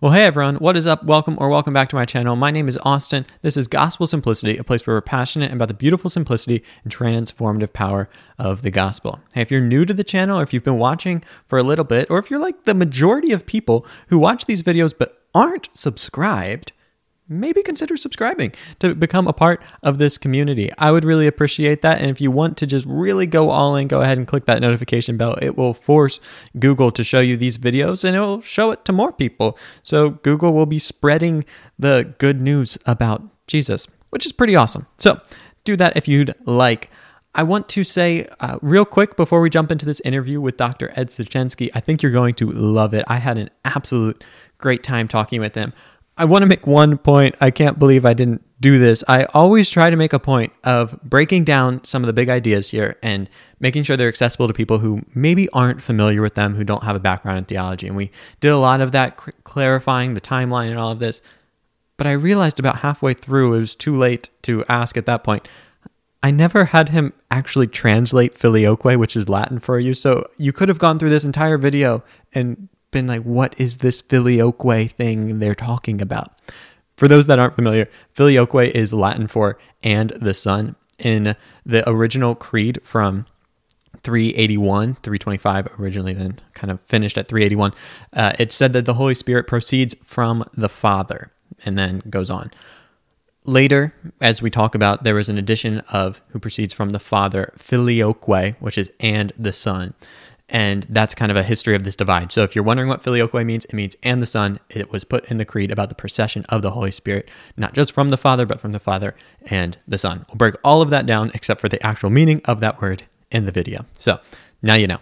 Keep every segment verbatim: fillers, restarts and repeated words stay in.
Well, hey everyone, what is up? Welcome or welcome back to my channel. My name is Austin. This is Gospel Simplicity, a place where we're passionate about the beautiful simplicity and transformative power of the gospel. Hey, if you're new to the channel, or if you've been watching for a little bit, or if you're like the majority of people who watch these videos but aren't subscribed, maybe consider subscribing to become a part of this community. I would really appreciate that. And if you want to just really go all in, go ahead and click that notification bell. It will force Google to show you these videos and it will show it to more people. So Google will be spreading the good news about Jesus, which is pretty awesome. So do that if you'd like. I want to say uh, real quick before we jump into this interview with Doctor Ed Siecienski, I think you're going to love it. I had an absolute great time talking with him. I want to make one point. I can't believe I didn't do this. I always try to make a point of breaking down some of the big ideas here and making sure they're accessible to people who maybe aren't familiar with them, who don't have a background in theology. And we did a lot of that, clarifying the timeline and all of this. But I realized about halfway through, it was too late to ask at that point. I never had him actually translate Filioque, which is Latin for you. So you could have gone through this entire video and been like, what is this Filioque thing they're talking about? For those that aren't familiar, Filioque is Latin for "and the Son." In the original creed from three eighty-one, three twenty-five, originally then kind of finished at three eighty-one, uh, it said that the Holy Spirit proceeds from the Father, and then goes on. Later, as we talk about, there was an addition of "who proceeds from the Father," Filioque, which is "and the Son." And that's kind of a history of this divide. So if you're wondering what Filioque means, it means "and the Son." It was put in the creed about the procession of the Holy Spirit, not just from the Father, but from the Father and the Son. We'll break all of that down except for the actual meaning of that word in the video. So now you know.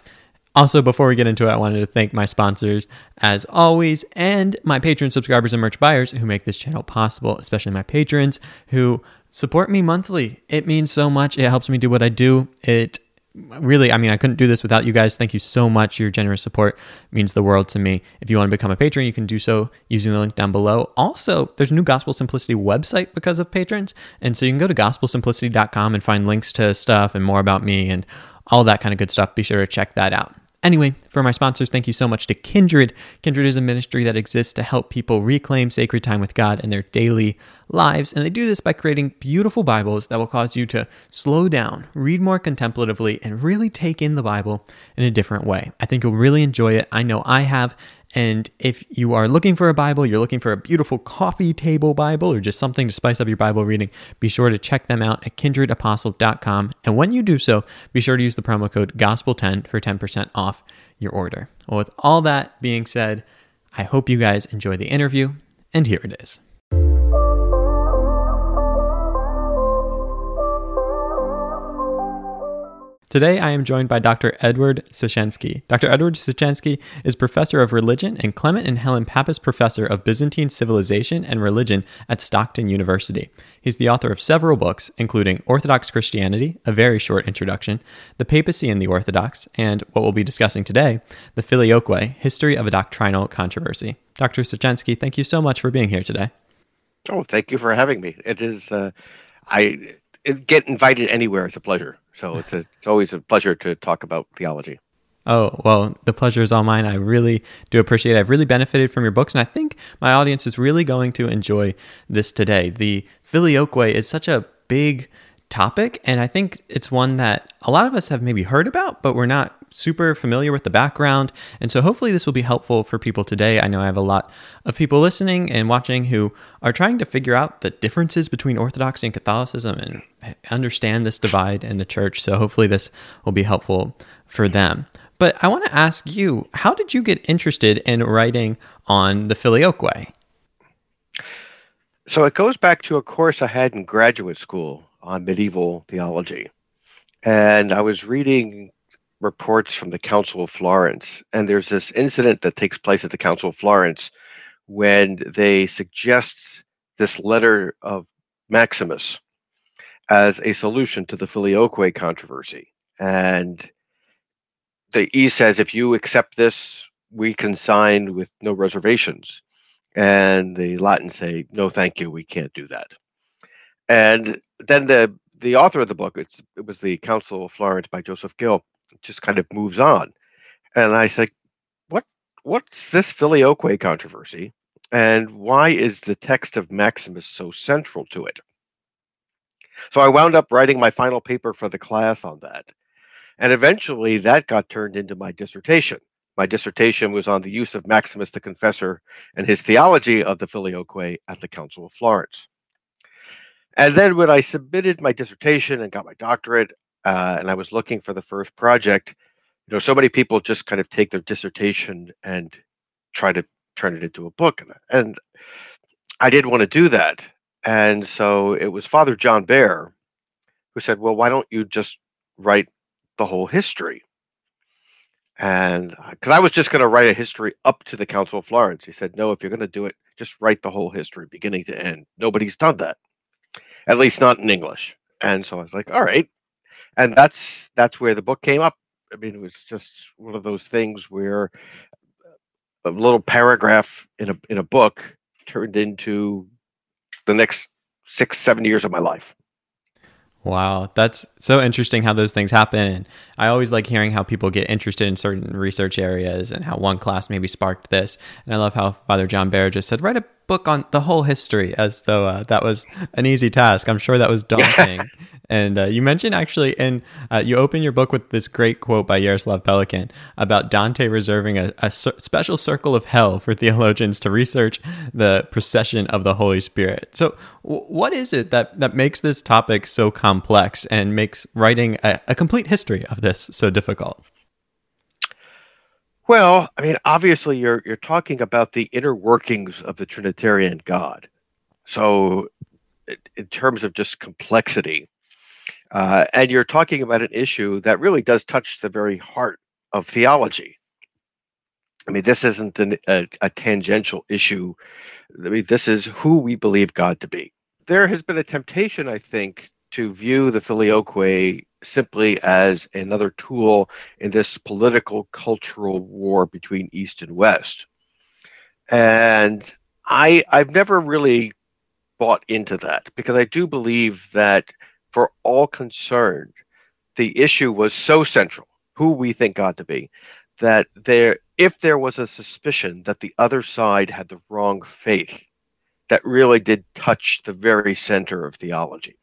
Also, before we get into it, I wanted to thank my sponsors, as always, and my Patreon subscribers and merch buyers who make this channel possible, especially my patrons who support me monthly. It means so much. It helps me do what I do. It Really, I mean, I couldn't do this without you guys. Thank you so much. Your generous support means the world to me. If you want to become a patron, you can do so using the link down below. Also, there's a new Gospel Simplicity website because of patrons. And so you can go to gospel simplicity dot com and find links to stuff and more about me and all that kind of good stuff. Be sure to check that out. Anyway, for my sponsors, thank you so much to Kindred. Kindred is a ministry that exists to help people reclaim sacred time with God in their daily lives, and they do this by creating beautiful Bibles that will cause you to slow down, read more contemplatively, and really take in the Bible in a different way. I think you'll really enjoy it. I know I have. And if you are looking for a Bible, you're looking for a beautiful coffee table Bible or just something to spice up your Bible reading, be sure to check them out at kindred apostle dot com. And when you do so, be sure to use the promo code gospel ten for ten percent off your order. Well, with all that being said, I hope you guys enjoy the interview, and here it is. Today, I am joined by Doctor Edward Siecienski. Doctor Edward Siecienski is Professor of Religion and Clement and Helen Pappas Professor of Byzantine Civilization and Religion at Stockton University. He's the author of several books, including Orthodox Christianity, A Very Short Introduction, The Papacy and the Orthodox, and what we'll be discussing today, The Filioque, History of a Doctrinal Controversy. Doctor Siecienski, thank you so much for being here today. Oh, thank you for having me. It is, uh, I get invited anywhere. It's a pleasure. So it's, a, it's always a pleasure to talk about theology. Oh, well, the pleasure is all mine. I really do appreciate it. I've really benefited from your books, and I think my audience is really going to enjoy this today. The Filioque is such a big topic, and I think it's one that a lot of us have maybe heard about, but we're not super familiar with the background. And so hopefully this will be helpful for people today. I know I have a lot of people listening and watching who are trying to figure out the differences between Orthodoxy and Catholicism and understand this divide in the church. So hopefully this will be helpful for them. But I want to ask you, how did you get interested in writing on the Filioque? So it goes back to a course I had in graduate school on medieval theology. And I was reading reports from the Council of Florence. And there's this incident that takes place at the Council of Florence when they suggest this letter of Maximus as a solution to the Filioque controversy. And the E says, if you accept this, we consign with no reservations. And the Latin say, no, thank you, we can't do that. And then the, the author of the book, it's, it was the Council of Florence by Joseph Gill, just kind of moves on. And I said, what, what's this Filioque controversy? And why is the text of Maximus so central to it? So I wound up writing my final paper for the class on that. And eventually that got turned into my dissertation. My dissertation was on the use of Maximus the Confessor and his theology of the Filioque at the Council of Florence. And then when I submitted my dissertation and got my doctorate, uh, and I was looking for the first project, you know, so many people just kind of take their dissertation and try to turn it into a book. And I didn't want to do that. And so it was Father John Bear who said, well, why don't you just write the whole history? And because I was just going to write a history up to the Council of Florence. He said, no, if you're going to do it, just write the whole history, beginning to end. Nobody's done that, at least not in English. And so I was like, all right. And that's that's where the book came up. I mean, it was just one of those things where a little paragraph in a in a book turned into the next six, seven years of my life. Wow, that's so interesting how those things happen. And I always like hearing how people get interested in certain research areas and how one class maybe sparked this. And I love how Father John Bear just said, write a book on the whole history, as though uh, that was an easy task. I'm sure that was daunting. And uh, you mentioned actually, and uh, you open your book with this great quote by Yaroslav Pelikan about Dante reserving a, a cer- special circle of hell for theologians to research the procession of the Holy Spirit. So w- what is it that, that makes this topic so complex and makes writing a, a complete history of this so difficult? Well, I mean, obviously, you're you're talking about the inner workings of the Trinitarian God. So, in terms of just complexity, uh, and you're talking about an issue that really does touch the very heart of theology. I mean, this isn't an, a, a tangential issue. I mean, this is who we believe God to be. There has been a temptation, I think, to view the Filioque simply as another tool in this political cultural war between East and West. And I, I've never really bought into that, because I do believe that for all concerned, the issue was so central, who we think God to be, that there, if there was a suspicion that the other side had the wrong faith, that really did touch the very center of theology.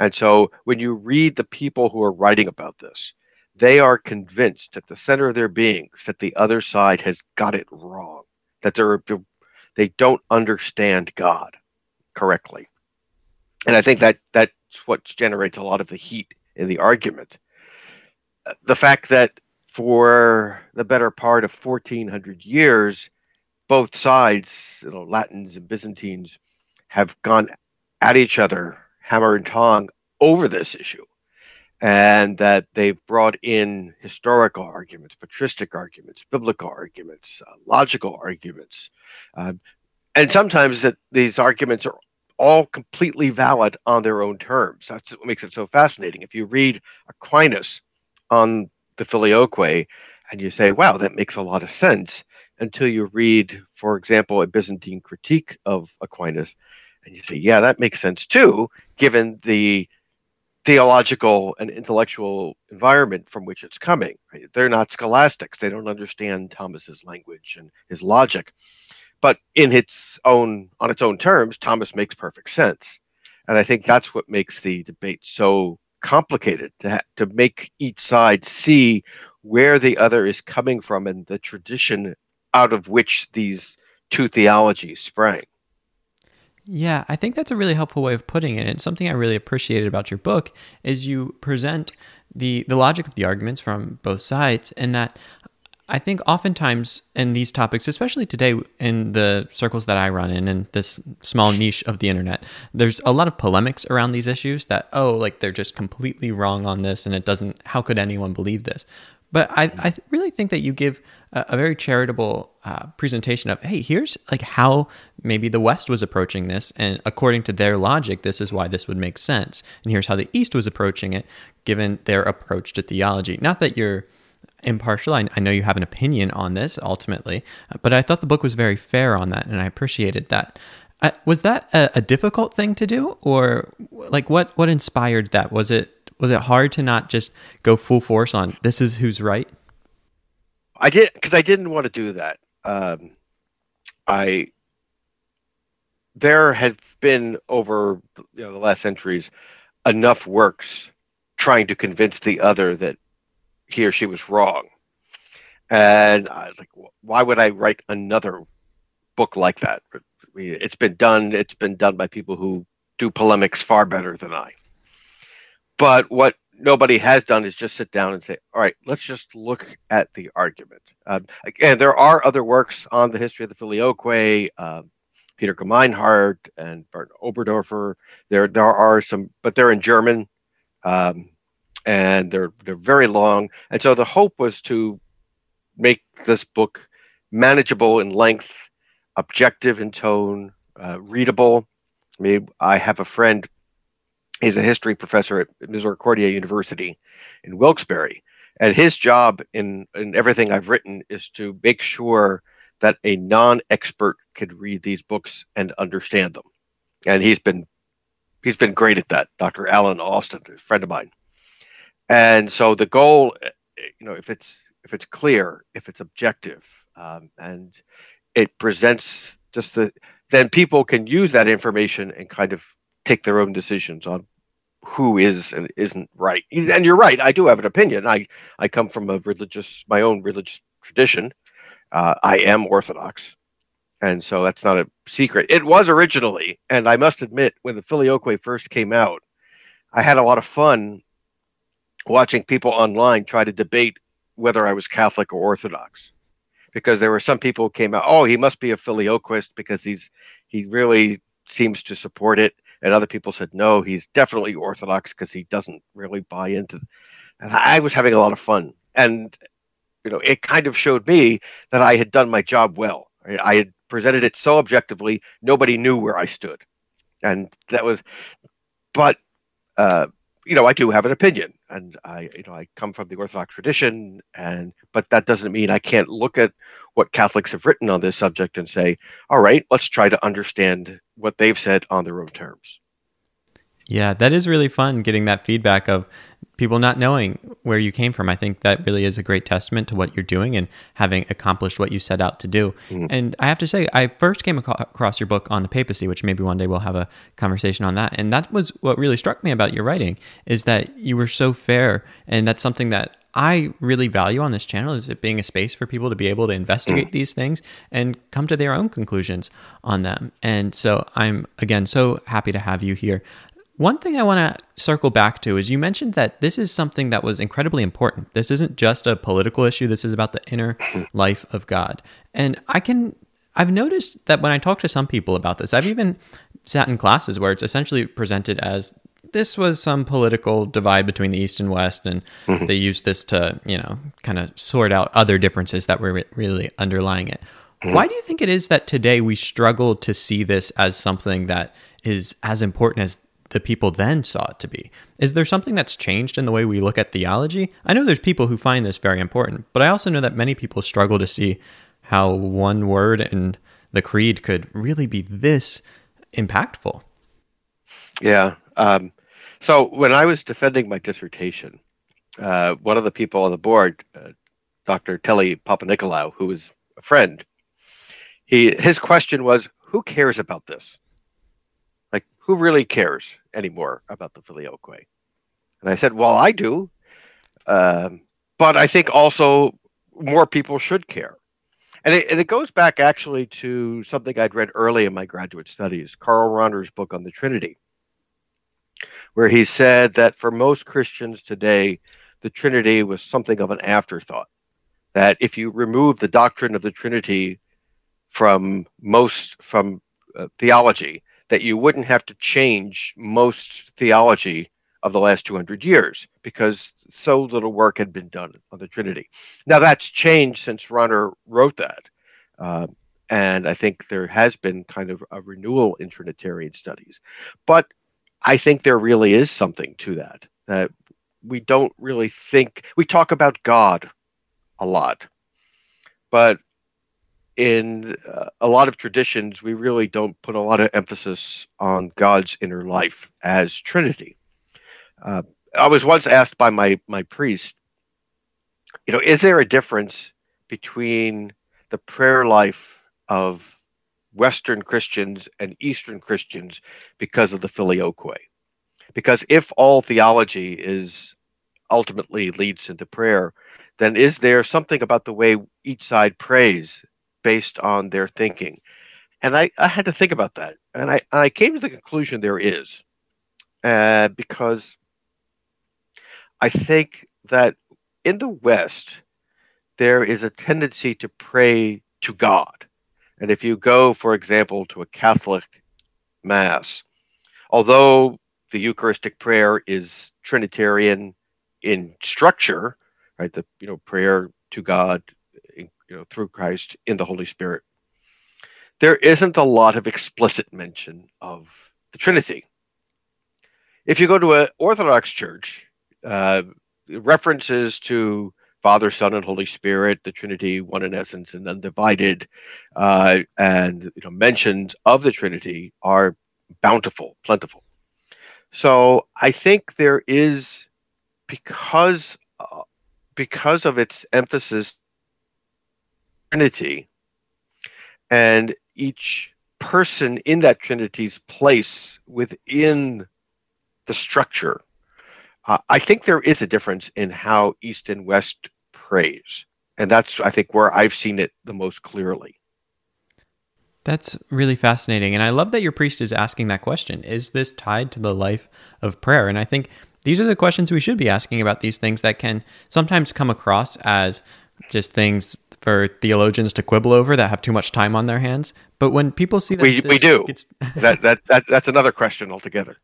And so when you read the people who are writing about this, they are convinced at the center of their beings that the other side has got it wrong, that they're, they don't understand God correctly. And I think that that's what generates a lot of the heat in the argument. The fact that for the better part of fourteen hundred years, both sides, you know, Latins and Byzantines, have gone at each other hammer and tong over this issue, and that they've brought in historical arguments, patristic arguments, biblical arguments, uh, logical arguments. Uh, and sometimes that these arguments are all completely valid on their own terms. That's what makes it so fascinating. If you read Aquinas on the Filioque and you say, wow, that makes a lot of sense, until you read, for example, a Byzantine critique of Aquinas, and you say, yeah, that makes sense too, given the theological and intellectual environment from which it's coming. Right? They're not scholastics. They don't understand Thomas's language and his logic. But in its own, on its own terms, Thomas makes perfect sense. And I think that's what makes the debate so complicated, to, ha- to make each side see where the other is coming from and the tradition out of which these two theologies sprang. Yeah, I think that's a really helpful way of putting it. And something I really appreciated about your book is you present the, the logic of the arguments from both sides, and that I think oftentimes in these topics, especially today in the circles that I run in, in this small niche of the internet, there's a lot of polemics around these issues that, oh, like they're just completely wrong on this and it doesn't, how could anyone believe this? But I, I really think that you give a, a very charitable uh, presentation of, hey, here's like how maybe the West was approaching this, and according to their logic, this is why this would make sense. And here's how the East was approaching it, given their approach to theology. Not that you're impartial. I, I know you have an opinion on this ultimately, but I thought the book was very fair on that, and I appreciated that. Uh, was that a, a difficult thing to do, or like what what inspired that? Was it? Was it hard to not just go full force on this is who's right? I did, because I didn't want to do that. Um, I there have been, over you know, the last centuries, enough works trying to convince the other that he or she was wrong. And I was like, why would I write another book like that? I mean, it's been done. It's been done by people who do polemics far better than I. But what nobody has done is just sit down and say, all right, let's just look at the argument. Um, again, there are other works on the history of the Filioque, uh, Peter Gemeinhardt and Bert Oberdorfer. There there are some, but they're in German, um, and they're they're very long. And so the hope was to make this book manageable in length, objective in tone, uh, readable. I mean, I have a friend, he's a history professor at Misericordia University in Wilkes-Barre, and his job in, in everything I've written is to make sure that a non-expert could read these books and understand them. And he's been he's been great at that, Doctor Alan Austin, a friend of mine. And so the goal, you know, if it's if it's clear, if it's objective, um, and it presents just the, then people can use that information and kind of take their own decisions on who is and isn't right. And you're right, I do have an opinion. I, I come from a religious, my own religious tradition. Uh, I am Orthodox. And so that's not a secret. It was originally, and I must admit, when the Filioque first came out, I had a lot of fun watching people online try to debate whether I was Catholic or Orthodox, because there were some people who came out, oh, he must be a Filioquist because he's he really seems to support it. And other people said, no, he's definitely Orthodox because he doesn't really buy into it. And I was having a lot of fun. And, you know, it kind of showed me that I had done my job well. I had presented it so objectively, nobody knew where I stood. And that was, but, uh, you know, I do have an opinion, and I, you know, I come from the Orthodox tradition, and, but that doesn't mean I can't look at what Catholics have written on this subject and say, all right, let's try to understand what they've said on their own terms. Yeah, that is really fun, getting that feedback of people not knowing where you came from. I think that really is a great testament to what you're doing and having accomplished what you set out to do. Mm. And I have to say, I first came across your book on the papacy, which maybe one day we'll have a conversation on that. And that was what really struck me about your writing, is that you were so fair. And that's something that I really value on this channel, is it being a space for people to be able to investigate these things and come to their own conclusions on them. And so I'm, again, so happy to have you here. One thing I want to circle back to is you mentioned that this is something that was incredibly important. This isn't just a political issue. This is about the inner life of God. And I can, I've noticed that when I talk to some people about this, I've even sat in classes where it's essentially presented as this was some political divide between the East and West, and mm-hmm. they used this to, you know, kind of sort out other differences that were really underlying it. Mm-hmm. Why do you think it is that today we struggle to see this as something that is as important as the people then saw it to be? Is there something that's changed in the way we look at theology? I know there's people who find this very important, but I also know that many people struggle to see how one word and the creed could really be this impactful. Yeah. Um, so when I was defending my dissertation, uh, one of the people on the board, uh, Doctor Telly Papanikolaou, who was a friend, he his question was, who cares about this? Who really cares anymore about the Filioque? And I said, well, I do. Um, but I think also more people should care. And it, and it goes back actually to something I'd read early in my graduate studies, Karl Rahner's book on the Trinity, where he said that for most Christians today, the Trinity was something of an afterthought, that if you remove the doctrine of the Trinity from most, from uh, theology, that you wouldn't have to change most theology of the last two hundred years because so little work had been done on the Trinity. Now that's changed since Rahner wrote that. Uh, and I think there has been kind of a renewal in Trinitarian studies, but I think there really is something to that, that we don't really think, we talk about God a lot, but in uh, a lot of traditions, we really don't put a lot of emphasis on God's inner life as Trinity. Uh, I was once asked by my, my priest, you know, is there a difference between the prayer life of Western Christians and Eastern Christians because of the Filioque. Because if all theology is ultimately leads into prayer, then is there something about the way each side prays based on their thinking? And I, I had to think about that. And I, and I came to the conclusion there is, uh, because I think that in the West, there is a tendency to pray to God. And if you go, for example, to a Catholic Mass, although the Eucharistic prayer is Trinitarian in structure, right? The, you know, prayer to God, you know, through Christ in the Holy Spirit. There isn't a lot of explicit mention of the Trinity. If you go to an Orthodox church, uh, references to Father, Son, and Holy Spirit, the Trinity, one in essence and undivided, uh, and you know, mentions of the Trinity are bountiful, plentiful. So I think there is, because uh, because of its emphasis, Trinity, and each person in that Trinity's place within the structure, uh, I think there is a difference in how East and West prays. And that's, I think, where I've seen it the most clearly. That's really fascinating. And I love that your priest is asking that question. Is this tied to the life of prayer? And I think these are the questions we should be asking about these things that can sometimes come across as just things for theologians to quibble over that have too much time on their hands. But when people see that... We, we do. It's... that, that that That's another question altogether.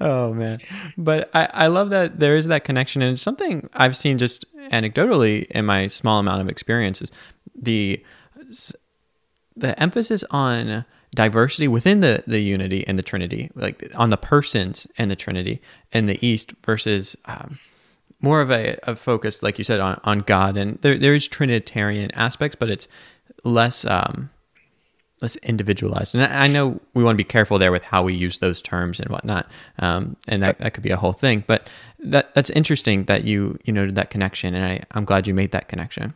Oh, man. But I, I love that there is that connection. And it's something I've seen just anecdotally in my small amount of experiences. The... The emphasis on diversity within the, the unity and the Trinity, like on the persons and the Trinity in the East versus um, more of a, a focus, like you said, on, on God. And there there is Trinitarian aspects, but it's less um, less individualized. And I, I know we want to be careful there with how we use those terms and whatnot, um, and that, that could be a whole thing. But that that's interesting that you, you noted that connection, and I, I'm glad you made that connection.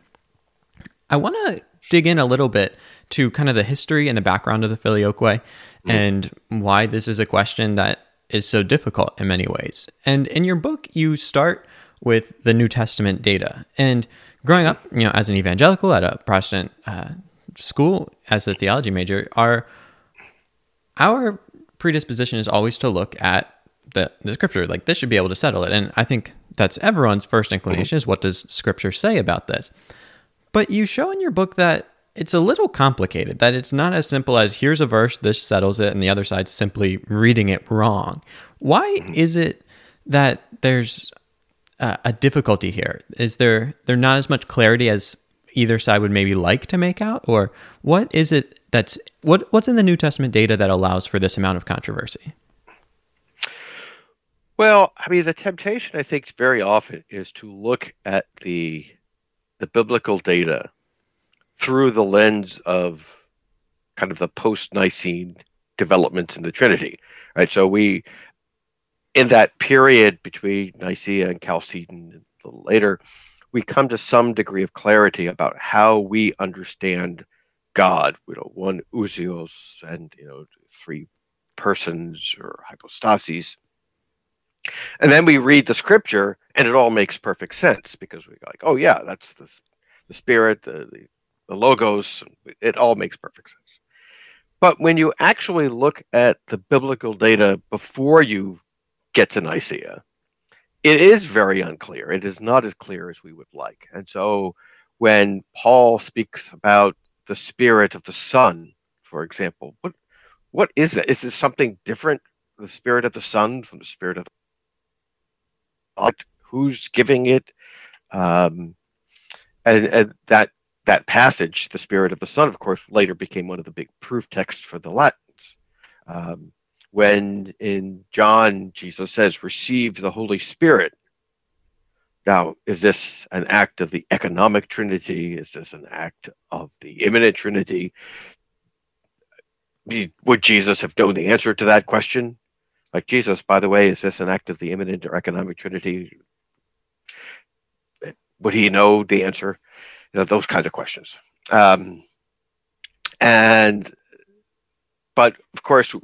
I want to dig in a little bit to kind of the history and the background of the Filioque mm-hmm. and why this is a question that is so difficult in many ways. And in your book, you start with the New Testament data. And growing up, you know, as an evangelical at a Protestant uh, school, as a theology major, our, our predisposition is always to look at the, the scripture, like this should be able to settle it. And I think that's everyone's first inclination mm-hmm. is what does scripture say about this? But you show in your book that it's a little complicated, that it's not as simple as here's a verse, this settles it, and the other side's simply reading it wrong. Why is it that there's a, a difficulty here? Is there there not as much clarity as either side would maybe like to make out? Or what is it that's what what's in the New Testament data that allows for this amount of controversy? Well, I mean, the temptation, I think, very often is to look at the the biblical data through the lens of kind of the post-Nicene developments in the Trinity, right? So we, in that period between Nicaea and Chalcedon and a little later, we come to some degree of clarity about how we understand God, you know, one ousios and, you know, three persons or hypostases. And then we read the scripture and it all makes perfect sense because we're like, oh yeah, that's the, the spirit, the, the, the logos, it all makes perfect sense. But when you actually look at the biblical data before you get to Nicaea, it is very unclear. It is not as clear as we would like. And so when Paul speaks about the spirit of the Son, for example, what what is that? Is this something different, the spirit of the Son from the spirit of the who's giving it, um, and, and that that passage, the Spirit of the Son, of course, later became one of the big proof texts for the Latins. Um, when in John, Jesus says, "Receive the Holy Spirit." Now, is this an act of the economic Trinity? Is this an act of the immanent Trinity? Would Jesus have known the answer to that question? Like, Jesus, by the way, is this an act of the immanent or economic Trinity? Would he know the answer? You know, those kinds of questions. Um, and But of course,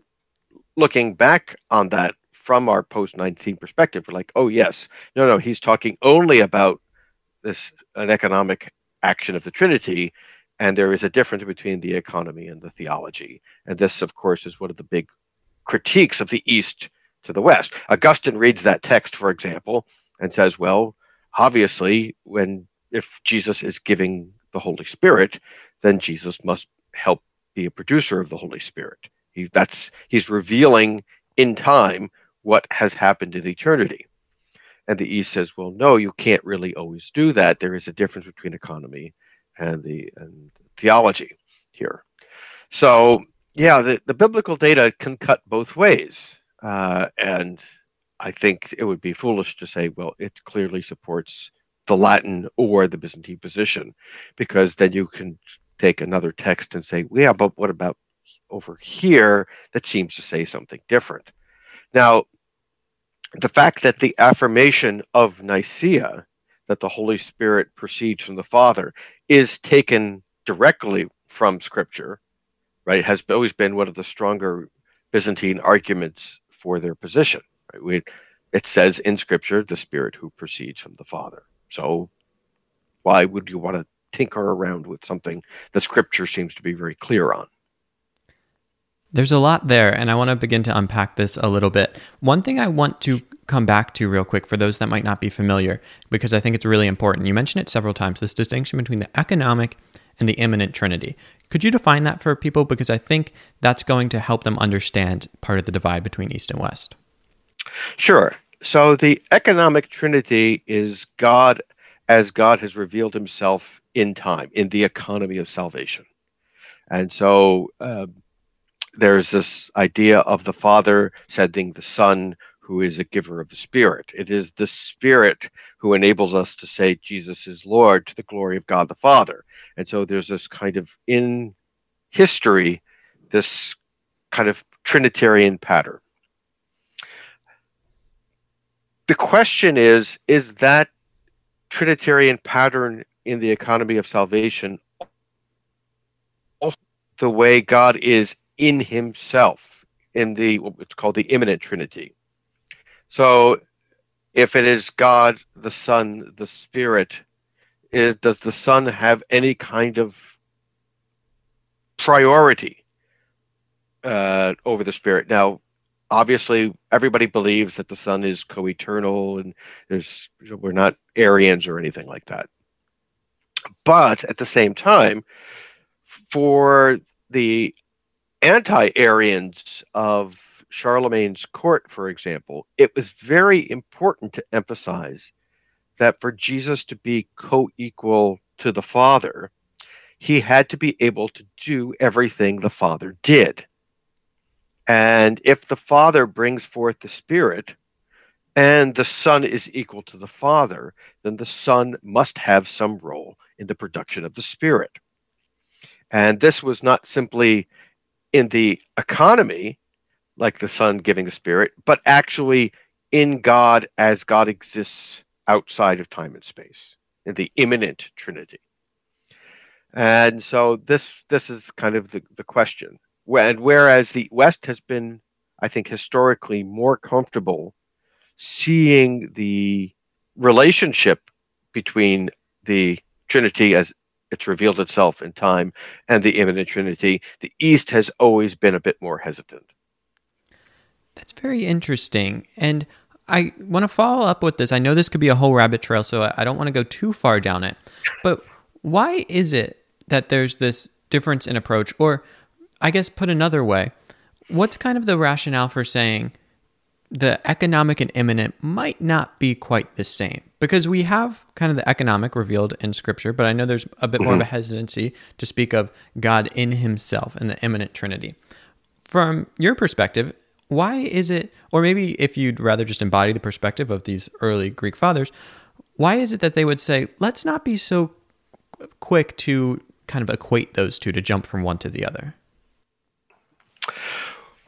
looking back on that from our post nineteen perspective, we're like, oh yes, no, no, he's talking only about this an economic action of the Trinity, and there is a difference between the economy and the theology. And this, of course, is one of the big critiques of the East to the West. Augustine reads that text, for example, and says, well, obviously, when if Jesus is giving the Holy Spirit, then Jesus must help be a producer of the Holy Spirit. He, that's he's revealing in time what has happened in eternity. And the East says, well, no, you can't really always do that. There is a difference between economy and the and theology here. So, yeah, the, the biblical data can cut both ways. Uh, and I think it would be foolish to say, well, it clearly supports the Latin or the Byzantine position, because then you can take another text and say, yeah, but what about over here that seems to say something different? Now, the fact that the affirmation of Nicaea, that the Holy Spirit proceeds from the Father, is taken directly from Scripture, right, has always been one of the stronger Byzantine arguments for their position. Right? We, it says in Scripture, the Spirit who proceeds from the Father. So why would you want to tinker around with something that Scripture seems to be very clear on? There's a lot there, and I want to begin to unpack this a little bit. One thing I want to come back to real quick for those that might not be familiar, because I think it's really important. You mentioned it several times, this distinction between the economic and the immanent Trinity. Could you define that for people? Because I think that's going to help them understand part of the divide between East and West. Sure. So the economic Trinity is God as God has revealed himself in time, in the economy of salvation. And so... Uh, There's this idea of the Father sending the Son, who is a giver of the Spirit. It is the Spirit who enables us to say Jesus is Lord to the glory of God the Father. And so there's this kind of, in history, this kind of Trinitarian pattern. The question is, is that Trinitarian pattern in the economy of salvation also the way God is in himself, in the what's called the immanent Trinity? So if it is God, the Son, the Spirit, is, does the Son have any kind of priority uh, over the Spirit? Now, obviously, everybody believes that the Son is co-eternal, and there's we're not Arians or anything like that. But at the same time, for the anti-Arians of Charlemagne's court, for example, it was very important to emphasize that for Jesus to be co-equal to the Father, he had to be able to do everything the Father did. And if the Father brings forth the Spirit and the Son is equal to the Father, then the Son must have some role in the production of the Spirit. And this was not simply in the economy, like the Son giving the Spirit, but actually in God as God exists outside of time and space, in the immanent Trinity. And so this this is kind of the, the question. And whereas the West has been, I think, historically more comfortable seeing the relationship between the Trinity as it's revealed itself in time and the immanent Trinity, the East has always been a bit more hesitant. That's very interesting. And I want to follow up with this. I know this could be a whole rabbit trail, so I don't want to go too far down it. But why is it that there's this difference in approach? Or I guess put another way, what's kind of the rationale for saying the economic and immanent might not be quite the same? Because we have kind of the economic revealed in Scripture, but I know there's a bit mm-hmm. more of a hesitancy to speak of God in himself and the immanent Trinity. From your perspective, why is it, or maybe if you'd rather just embody the perspective of these early Greek fathers, why is it that they would say, let's not be so quick to kind of equate those two, to jump from one to the other?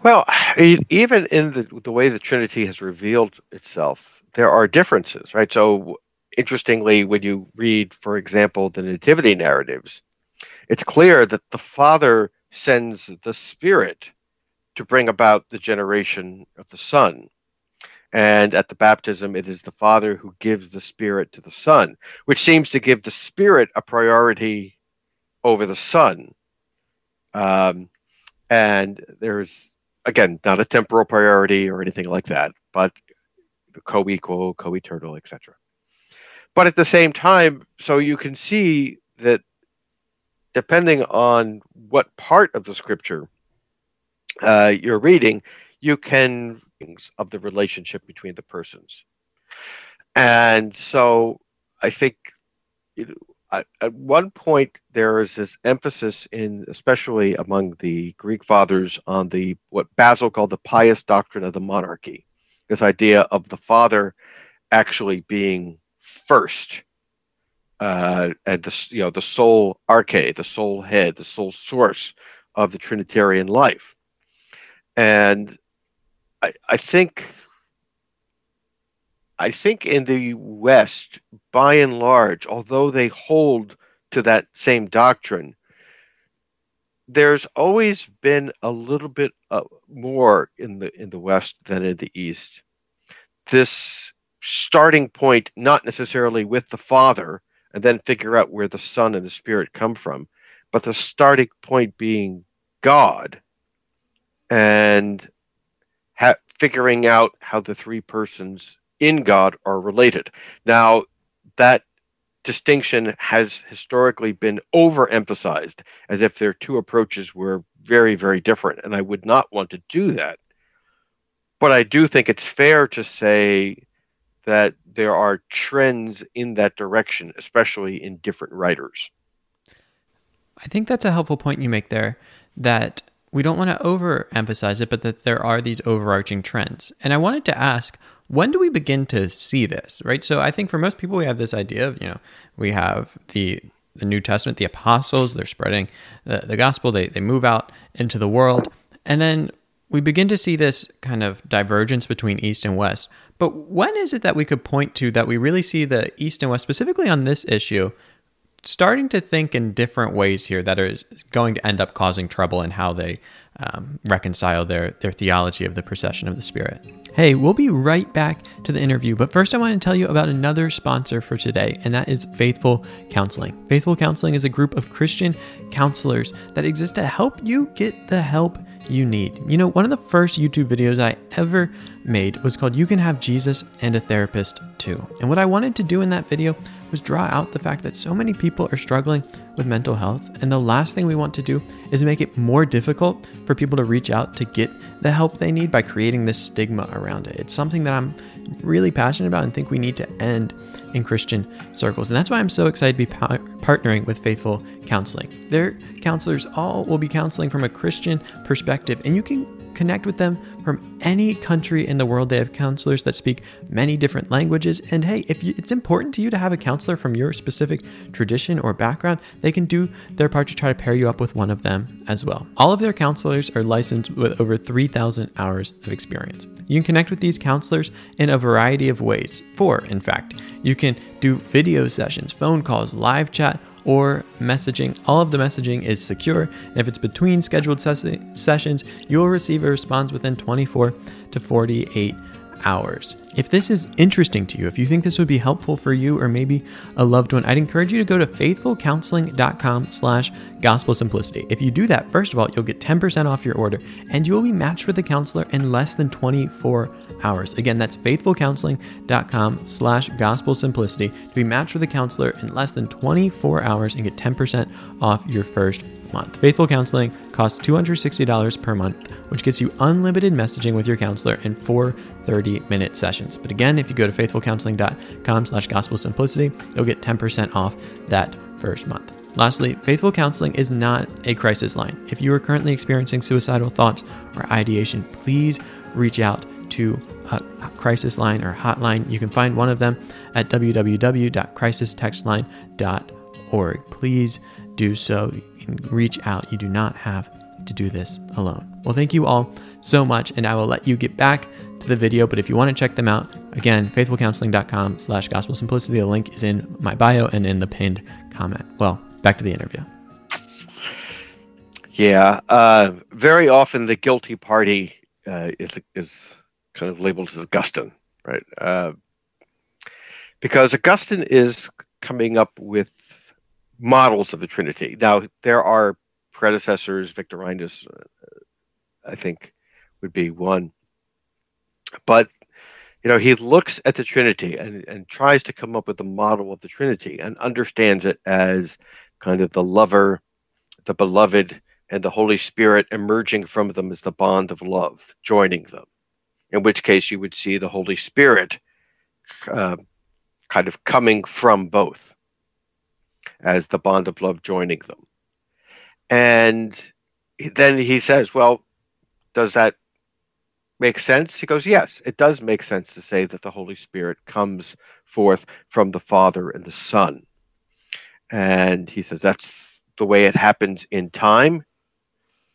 Well, even in the, the way the Trinity has revealed itself, there are differences, right? So interestingly, when you read, for example, the nativity narratives, it's clear that the Father sends the Spirit to bring about the generation of the Son. And at the baptism, it is the Father who gives the Spirit to the Son, which seems to give the Spirit a priority over the Son. Um, and there's, again, not a temporal priority or anything like that, but co-equal, co-eternal, et cetera. But at the same time, so you can see that depending on what part of the scripture uh, you're reading, you can of the relationship between the persons. And so I think you know, at, at one point there is this emphasis in, especially among the Greek fathers, on the what Basil called the pious doctrine of the monarchy, this idea of the father actually being first uh, and the, you know, the sole arche, the sole head, the sole source of the Trinitarian life. And I, I think I think in the West, by and large, although they hold to that same doctrine, there's always been a little bit uh, more in the in the West than in the East. This starting point, not necessarily with the Father, and then figure out where the Son and the Spirit come from, but the starting point being God, and Ha- figuring out how the three persons in God are related. Now, that distinction has historically been overemphasized as if their two approaches were very, very different, and I would not want to do that. But I do think it's fair to say that there are trends in that direction, especially in different writers. I think that's a helpful point you make there, that we don't want to overemphasize it, but that there are these overarching trends. And I wanted to ask, when do we begin to see this, right? So I think for most people, we have this idea of, you know, we have the the New Testament, the apostles, they're spreading the, the gospel, they, they move out into the world. And then we begin to see this kind of divergence between East and West. But when is it that we could point to that we really see the East and West, specifically on this issue, starting to think in different ways here that are going to end up causing trouble in how they um, reconcile their, their theology of the procession of the Spirit? Hey, we'll be right back to the interview, but first I want to tell you about another sponsor for today, and that is Faithful Counseling. Faithful Counseling is a group of Christian counselors that exist to help you get the help you need. You know, one of the first YouTube videos I ever made was called You Can Have Jesus and a Therapist Too. And what I wanted to do in that video was draw out the fact that so many people are struggling with mental health. And the last thing we want to do is make it more difficult for people to reach out to get the help they need by creating this stigma around it. It's something that I'm really passionate about and think we need to end in Christian circles. And that's why I'm so excited to be par- partnering with Faithful Counseling. Their counselors all will be counseling from a Christian perspective, and you can connect with them from any country in the world. They have counselors that speak many different languages. And hey, if you, it's important to you to have a counselor from your specific tradition or background, they can do their part to try to pair you up with one of them as well. All of their counselors are licensed with over three thousand hours of experience. You can connect with these counselors in a variety of ways. Four, in fact, you can do video sessions, phone calls, live chat, or messaging. All of the messaging is secure, and if it's between scheduled ses- sessions, you'll receive a response within twenty-four to forty-eight hours. If this is interesting to you, if you think this would be helpful for you or maybe a loved one, I'd encourage you to go to faithfulcounseling.com slash gospel simplicity. If you do that, first of all, you'll get ten percent off your order, and you'll be matched with a counselor in less than twenty-four hours. Again, that's faithfulcounseling.com slash gospel simplicity to be matched with a counselor in less than twenty-four hours and get ten percent off your first month. Faithful Counseling costs two hundred sixty dollars per month, which gets you unlimited messaging with your counselor and four thirty-minute sessions. But again, if you go to faithfulcounseling.com slash gospel simplicity, you'll get ten percent off that first month. Lastly, Faithful Counseling is not a crisis line. If you are currently experiencing suicidal thoughts or ideation, please reach out to a crisis line or hotline. You can find one of them at w w w dot crisis text line dot org. Please do so. You can reach out. You do not have to do this alone. Well, thank you all so much, and I will let you get back to the video. But if you want to check them out, again, faithfulcounseling.com slash gospel simplicity. The link is in my bio and in the pinned comment. Well, back to the interview. Yeah, uh, very often the guilty party uh, is is kind of labeled as Augustine, right? Uh, because Augustine is coming up with models of the Trinity. Now, there are predecessors. Victorinus, uh, I think, would be one. But, you know, he looks at the Trinity and, and tries to come up with a model of the Trinity and understands it as kind of the lover, the beloved, and the Holy Spirit emerging from them as the bond of love, joining them, in which case you would see the Holy Spirit uh, kind of coming from both as the bond of love joining them. And then he says, well, does that make sense? He goes, yes, it does make sense to say that the Holy Spirit comes forth from the Father and the Son. And he says that's the way it happens in time.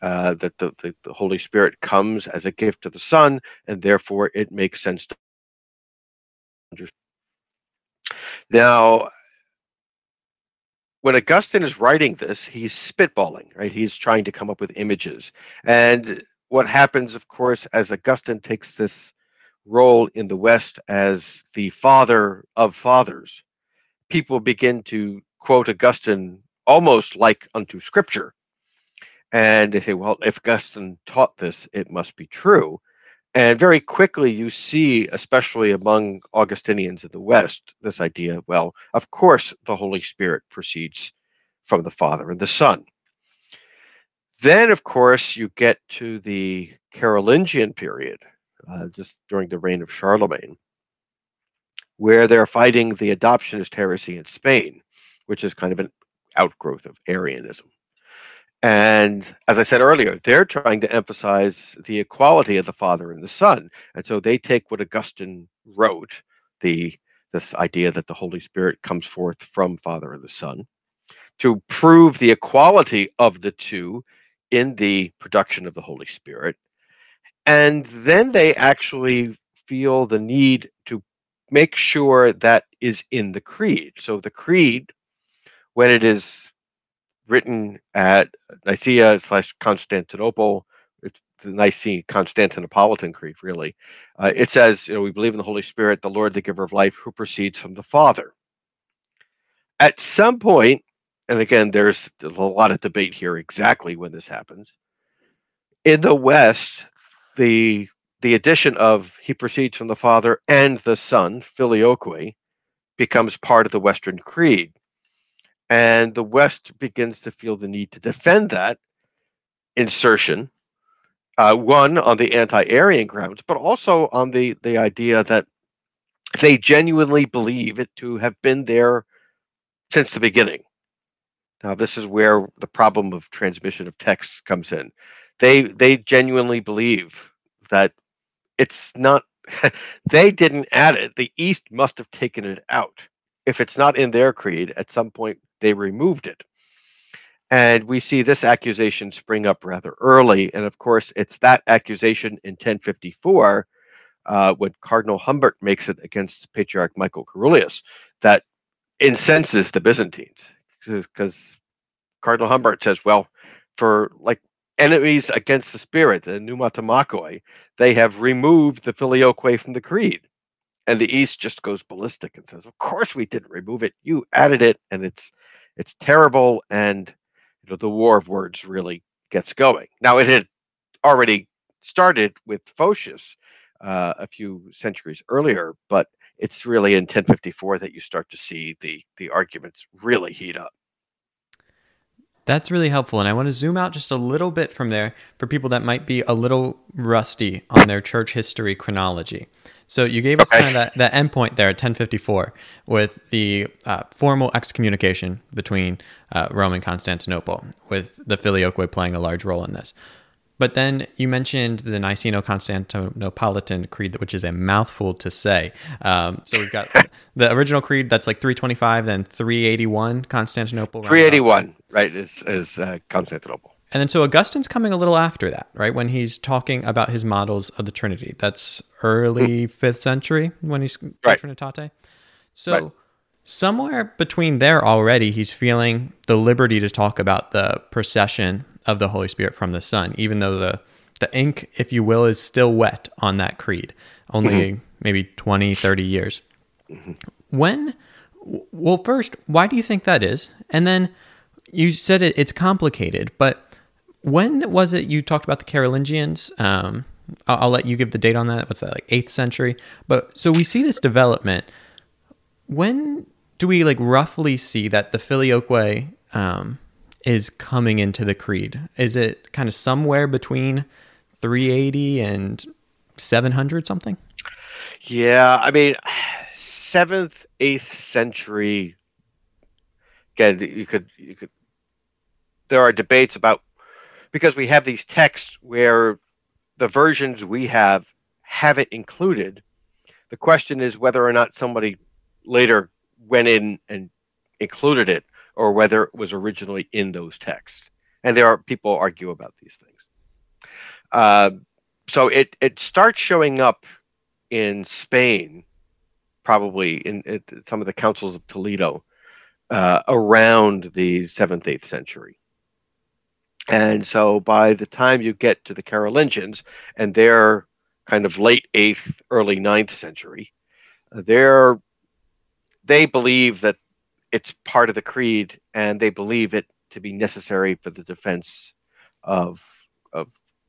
Uh, that the, the, the Holy Spirit comes as a gift to the Son, and therefore it makes sense to understand. Now, when Augustine is writing this, he's spitballing, right? He's trying to come up with images. And what happens, of course, as Augustine takes this role in the West as the father of fathers, people begin to quote Augustine almost like unto Scripture. And they say, well, if Augustine taught this, it must be true. And very quickly you see, especially among Augustinians in the West, this idea, well, of course the Holy Spirit proceeds from the Father and the Son. Then, of course, you get to the Carolingian period, uh, just during the reign of Charlemagne, where they're fighting the adoptionist heresy in Spain, which is kind of an outgrowth of Arianism. And as I said earlier, they're trying to emphasize the equality of the Father and the Son. And so they take what Augustine wrote, the this idea that the Holy Spirit comes forth from Father and the Son, to prove the equality of the two in the production of the Holy Spirit. And then they actually feel the need to make sure that is in the creed. So the creed, when it is written at Nicaea slash Constantinople, it's the Nicene Constantinopolitan Creed, really. Uh, it says, you know, we believe in the Holy Spirit, the Lord, the giver of life, who proceeds from the Father. At some point, and again, there's, there's a lot of debate here exactly when this happens, in the West, the the addition of he proceeds from the Father and the Son, Filioque, becomes part of the Western Creed. And the West begins to feel the need to defend that insertion, uh, one, on the anti-Arian grounds, but also on the, the idea that they genuinely believe it to have been there since the beginning. Now, this is where the problem of transmission of texts comes in. They they genuinely believe that it's not, they didn't add it. The East must have taken it out. If it's not in their creed, at some point they removed it. And we see this accusation spring up rather early. And of course, it's that accusation in ten fifty-four, uh, when Cardinal Humbert makes it against Patriarch Michael Carolius, that incenses the Byzantines. Because Cardinal Humbert says, well, for like enemies against the Spirit, the Pneumatomachoi, they have removed the Filioque from the creed. And the East just goes ballistic and says, of course we didn't remove it. You added it, and it's it's terrible. And you know, the war of words really gets going. Now, it had already started with Photius uh, a few centuries earlier, but it's really in ten fifty-four that you start to see the the arguments really heat up. That's really helpful. And I want to zoom out just a little bit from there for people that might be a little rusty on their church history chronology. So you gave us okay. kind of that, that end point there at ten fifty-four with the uh, formal excommunication between uh, Rome and Constantinople, with the Filioque playing a large role in this. But then you mentioned the Niceno-Constantinopolitan Creed, which is a mouthful to say. Um, so we've got the original creed that's like three twenty-five, then three eighty-one Constantinople. three eighty-one, right, is, is uh, Constantinople. And then so Augustine's coming a little after that, right, when he's talking about his models of the Trinity. That's early mm. fifth century when he's right. Trinitate. So right. somewhere between there already, he's feeling the liberty to talk about the procession of the Holy Spirit from the Son, even though the, the ink, if you will, is still wet on that creed, only mm-hmm. maybe twenty, thirty years. Mm-hmm. When, well, first, why do you think that is? And then you said it, it's complicated, but when was it you talked about the Carolingians? Um, I'll, I'll let you give the date on that. What's that, like eighth century? But so we see this development. When do we like roughly see that the Filioque um, is coming into the creed? Is it kind of somewhere between three eighty and seven hundred something? Yeah, I mean, seventh, eighth century. Again, you could you could. There are debates about, because we have these texts where the versions we have have it included. The question is whether or not somebody later went in and included it, or whether it was originally in those texts. And there are people argue about these things. Uh, so it, it starts showing up in Spain, probably in, in some of the councils of Toledo, uh, around the seventh, eighth century. And so by the time you get to the Carolingians and their kind of late eighth, early ninth century, they're, they believe that it's part of the creed, and they believe it to be necessary for the defense of, of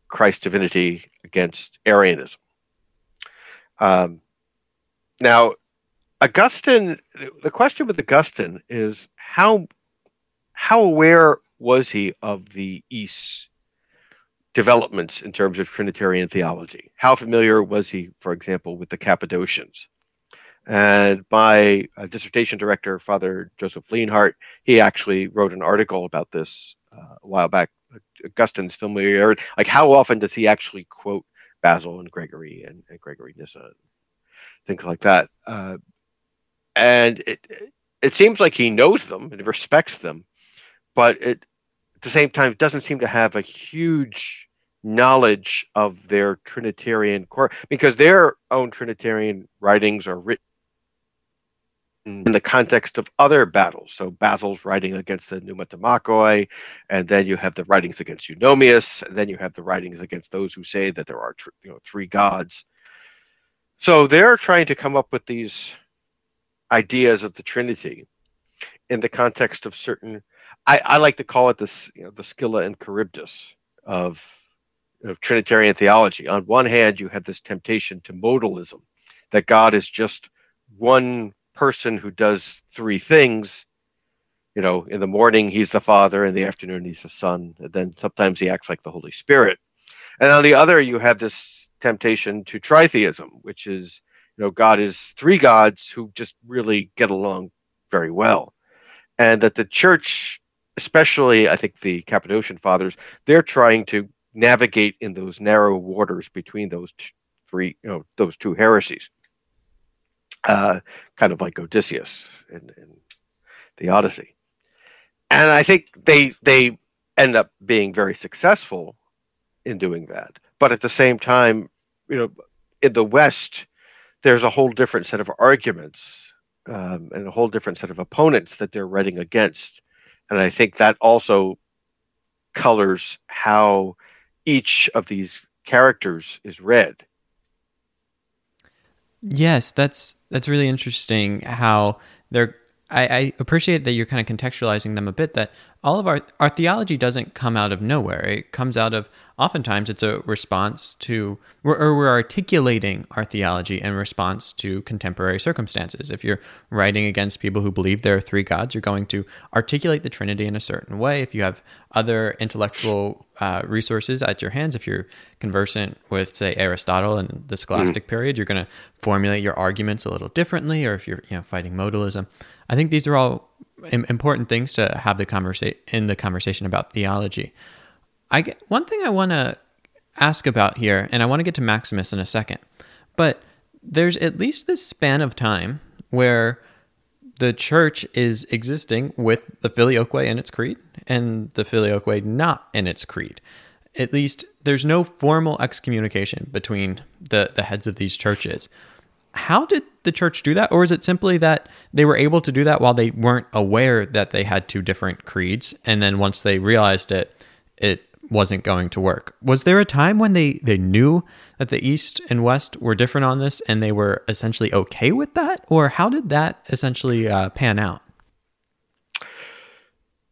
Christ's divinity against Arianism. Um, now, Augustine, the question with Augustine is how, how aware was he of the East's developments in terms of Trinitarian theology? How familiar was he, for example, with the Cappadocians? And my uh, dissertation director, Father Joseph Leonhardt, he actually wrote an article about this uh, a while back. Augustine's familiarity, like how often does he actually quote Basil and Gregory and, and Gregory Nyssa, things like that. Uh, and it, it seems like he knows them and respects them, but it, at the same time, doesn't seem to have a huge knowledge of their Trinitarian core, because their own Trinitarian writings are written in the context of other battles. So Basil's writing against the Pneumatomachoi, and then you have the writings against Eunomius, and then you have the writings against those who say that there are tr- you know, three gods. So they're trying to come up with these ideas of the Trinity in the context of certain, I, I like to call it this, you know, the Scylla and Charybdis of, of Trinitarian theology. On one hand, you have this temptation to modalism, that God is just one person who does three things. You know, in the morning, he's the Father, in the afternoon, he's the Son, and then sometimes he acts like the Holy Spirit. And on the other, you have this temptation to tritheism, which is, you know, God is three gods who just really get along very well. And that the church, especially, I think, the Cappadocian fathers, they're trying to navigate in those narrow waters between those t- three, you know, those two heresies, uh, kind of like Odysseus in, in the Odyssey. And I think they they end up being very successful in doing that. But at the same time, you know, in the West, there's a whole different set of arguments um, and a whole different set of opponents that they're running against. And I think that also colors how each of these characters is read. Yes, that's that's really interesting how they're... I, I appreciate that you're kind of contextualizing them a bit, that all of our... Our theology doesn't come out of nowhere. It comes out of... Oftentimes, it's a response to... Or we're articulating our theology in response to contemporary circumstances. If you're writing against people who believe there are three gods, you're going to articulate the Trinity in a certain way. If you have other intellectual uh, resources at your hands, if you're conversant with, say, Aristotle and the Scholastic mm. period, you're going to formulate your arguments a little differently, or if you're you know fighting modalism. I think these are all important things to have the conversa- in the conversation about theology. I get, one thing I want to ask about here, and I want to get to Maximus in a second, but there's at least this span of time where the church is existing with the Filioque in its creed and the Filioque not in its creed. At least there's no formal excommunication between the, the heads of these churches. How did the church do that? Or is it simply that they were able to do that while they weren't aware that they had two different creeds? And then once they realized it, it wasn't going to work. Was there a time when they, they knew that the East and West were different on this and they were essentially okay with that? Or how did that essentially uh, pan out?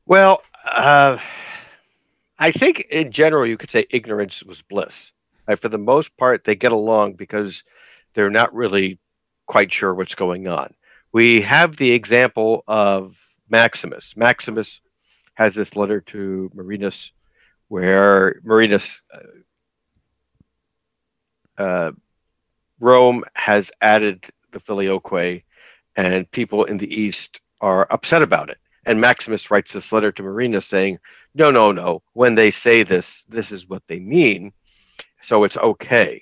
Well, uh, I think in general, you could say ignorance was bliss. Right? For the most part, they get along because they're not really quite sure what's going on. We have the example of Maximus. Maximus has this letter to Marinus, where Marinus, uh, uh, Rome has added the Filioque, and people in the East are upset about it. And Maximus writes this letter to Marinus saying, no, no, no, when they say this, this is what they mean, so it's okay.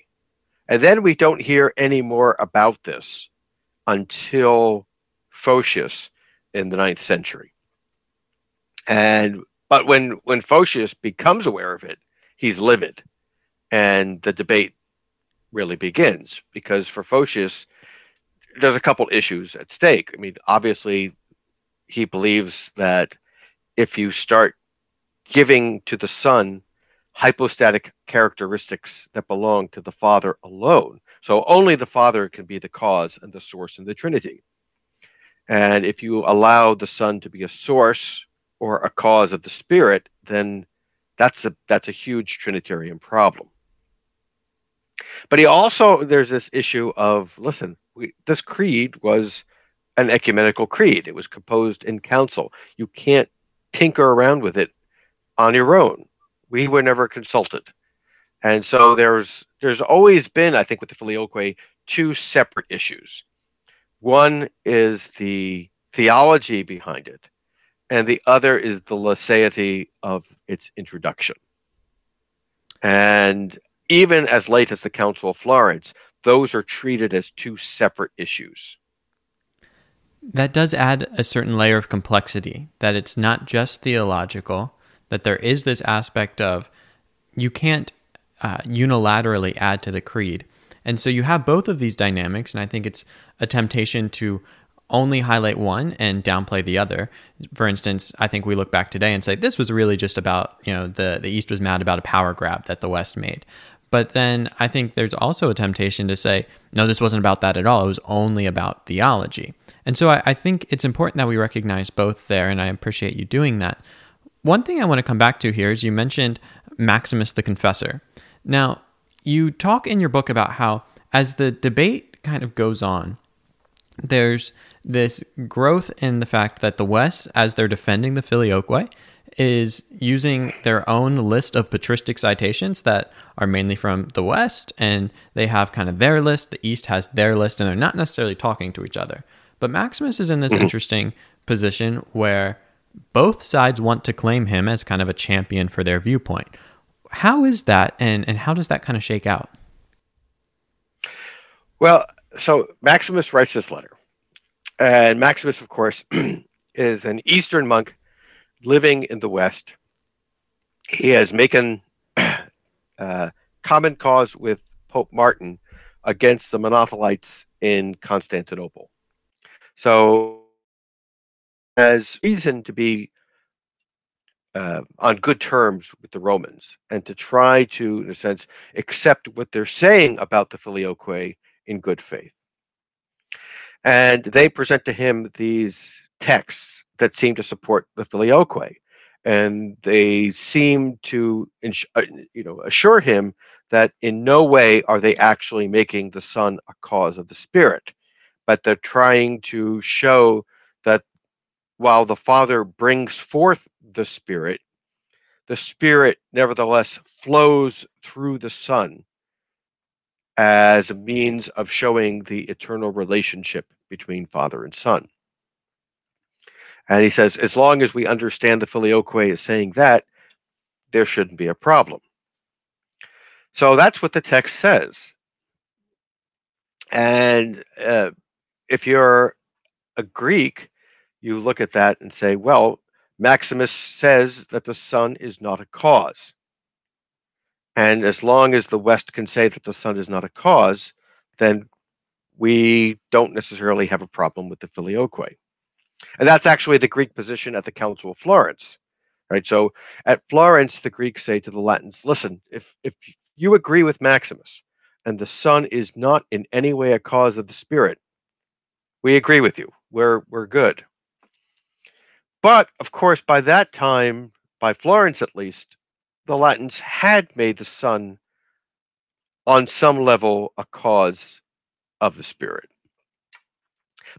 And then we don't hear any more about this until Photius in the ninth century. And But when, when Photius becomes aware of it, he's livid. And the debate really begins, because for Photius, there's a couple issues at stake. I mean, obviously, he believes that if you start giving to the son hypostatic characteristics that belong to the father alone, so only the father can be the cause and the source in the Trinity. And if you allow the son to be a source or a cause of the Spirit, then that's a that's a huge Trinitarian problem. But he also, there's this issue of, listen, we, this creed was an ecumenical creed. It was composed in council. You can't tinker around with it on your own. We were never consulted. And so there's there's always been, I think, with the Filioque, two separate issues. One is the theology behind it, and the other is the laicity of its introduction. And even as late as the Council of Florence, those are treated as two separate issues. That does add a certain layer of complexity, that it's not just theological, that there is this aspect of you can't uh, unilaterally add to the creed. And so you have both of these dynamics, and I think it's a temptation to only highlight one and downplay the other. For instance, I think we look back today and say, this was really just about, you know, the, the East was mad about a power grab that the West made. But then I think there's also a temptation to say, no, this wasn't about that at all. It was only about theology. And so I, I think it's important that we recognize both there, and I appreciate you doing that. One thing I want to come back to here is you mentioned Maximus the Confessor. Now, you talk in your book about how as the debate kind of goes on, there's this growth in the fact that the West, as they're defending the Filioque, is using their own list of patristic citations that are mainly from the West, and they have kind of their list, the East has their list, and they're not necessarily talking to each other. But Maximus is in this interesting position where both sides want to claim him as kind of a champion for their viewpoint. How is that, and, and how does that kind of shake out? Well, so Maximus writes this letter. And Maximus, of course, is an Eastern monk living in the West. He has making uh, common cause with Pope Martin against the Monothelites in Constantinople. So has reason to be uh, on good terms with the Romans and to try to, in a sense, accept what they're saying about the Filioque in good faith. And they present to him these texts that seem to support the Filioque, and they seem to, you know, assure him that in no way are they actually making the Son a cause of the Spirit, but they're trying to show that while the Father brings forth the Spirit, the Spirit nevertheless flows through the Son as a means of showing the eternal relationship between Father and Son. And he says, as long as we understand the Filioque is saying that, there shouldn't be a problem. So that's what the text says. And uh, if you're a Greek, you look at that and say, well, Maximus says that the Son is not a cause. And as long as the West can say that the Son is not a cause, then we don't necessarily have a problem with the Filioque. And that's actually the Greek position at the Council of Florence. right? So at Florence, the Greeks say to the Latins, listen, if if you agree with Maximus and the Son is not in any way a cause of the Spirit, we agree with you. We're we're good. But of course, by that time, by Florence at least, the Latins had made the Son on some level a cause of the Spirit.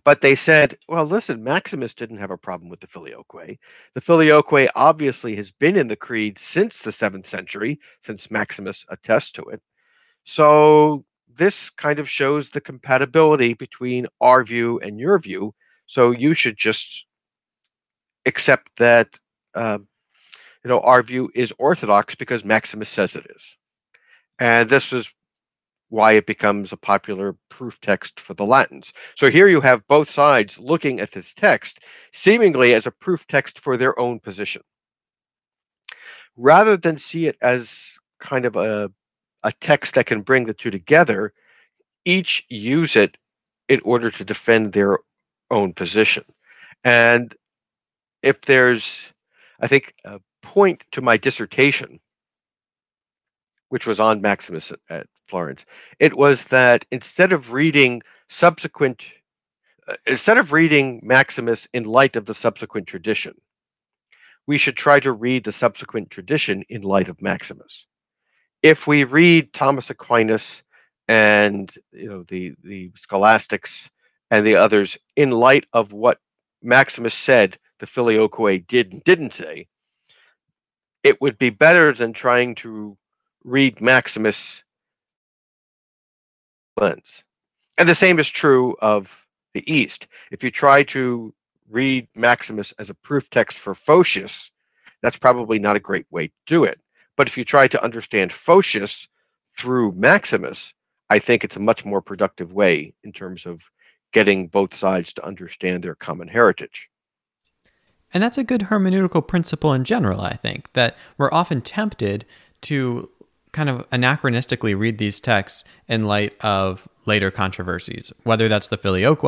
But they said, well, listen, Maximus didn't have a problem with the Filioque. The Filioque obviously has been in the creed since the seventh century, since Maximus attests to it. So this kind of shows the compatibility between our view and your view. So you should just accept that uh, you know, our view is orthodox because Maximus says it is. And this is why it becomes a popular proof text for the Latins. So here you have both sides looking at this text, seemingly as a proof text for their own position, rather than see it as kind of a, a text that can bring the two together. Each use it in order to defend their own position. And if there's, I think, a point to my dissertation, which was on Maximus at, at Florence, it was that instead of reading subsequent, uh, instead of reading Maximus in light of the subsequent tradition, we should try to read the subsequent tradition in light of Maximus. If we read Thomas Aquinas and you know the the scholastics and the others in light of what Maximus said the Filioque did and didn't say, it would be better than trying to read Maximus lens. And the same is true of the East. If you try to read Maximus as a proof text for Photius, that's probably not a great way to do it. But if you try to understand Photius through Maximus, I think it's a much more productive way in terms of getting both sides to understand their common heritage. And that's a good hermeneutical principle in general, I think, that we're often tempted to kind of anachronistically read these texts in light of later controversies, whether that's the Filioque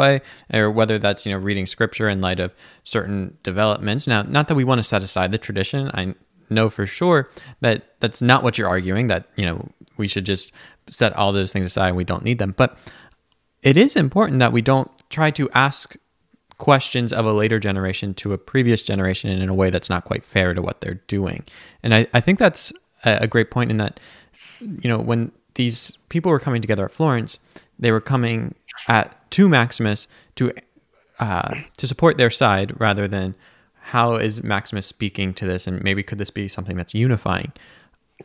or whether that's, you know, reading scripture in light of certain developments. Now, not that we want to set aside the tradition. I know for sure that that's not what you're arguing, that, you know, we should just set all those things aside and we don't need them. But it is important that we don't try to ask questions of a later generation to a previous generation in a way that's not quite fair to what they're doing. And I, I think that's a great point in that, you know, when these people were coming together at Florence, they were coming at to Maximus to uh, to support their side rather than how is Maximus speaking to this, and maybe could this be something that's unifying?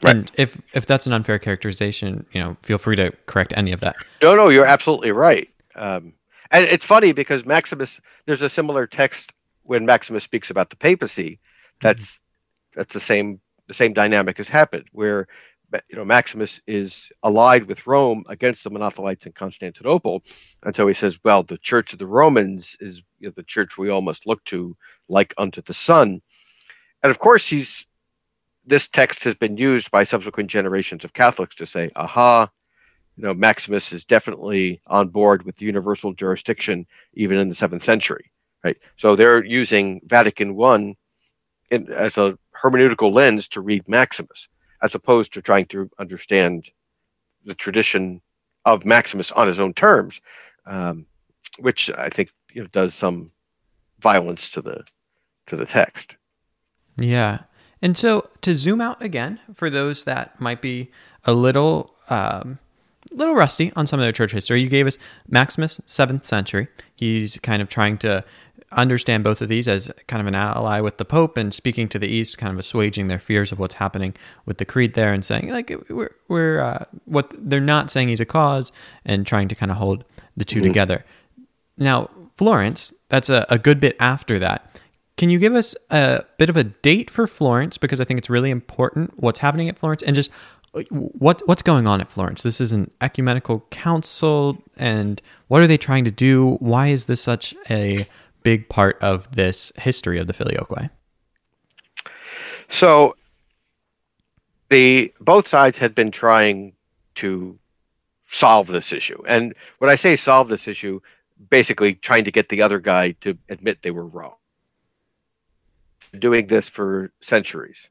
Right. And if if that's an unfair characterization, you know, feel free to correct any of that. No, no, you're absolutely right. Um, and it's funny because Maximus, there's a similar text when Maximus speaks about the papacy. That's mm-hmm. that's the same. The same dynamic has happened where, you know, Maximus is allied with Rome against the Monothelites in Constantinople. And so he says, well, the church of the Romans is, you know, the church we all must look to like unto the Son. And of course, he's this text has been used by subsequent generations of Catholics to say, aha, you know, Maximus is definitely on board with universal jurisdiction, even in the seventh century, right? So they're using Vatican One in, as a hermeneutical lens to read Maximus, as opposed to trying to understand the tradition of Maximus on his own terms, um, which I think, you know, does some violence to the to the text. Yeah, and so to zoom out again for those that might be a little um, little rusty on some of their church history, you gave us Maximus, seventh century. He's kind of trying to understand both of these as kind of an ally with the Pope and speaking to the East, kind of assuaging their fears of what's happening with the creed there and saying, like, we're, we're uh, what they're not saying he's a cause and trying to kind of hold the two mm-hmm. together. Now, Florence, that's a, a good bit after that. Can you give us a bit of a date for Florence? Because I think it's really important what's happening at Florence and just what what's going on at Florence. This is an ecumenical council, and what are they trying to do? Why is this such a big part of this history of the Filioque? So the both sides had been trying to solve this issue. And when I say solve this issue, basically trying to get the other guy to admit they were wrong. doing this for centuries.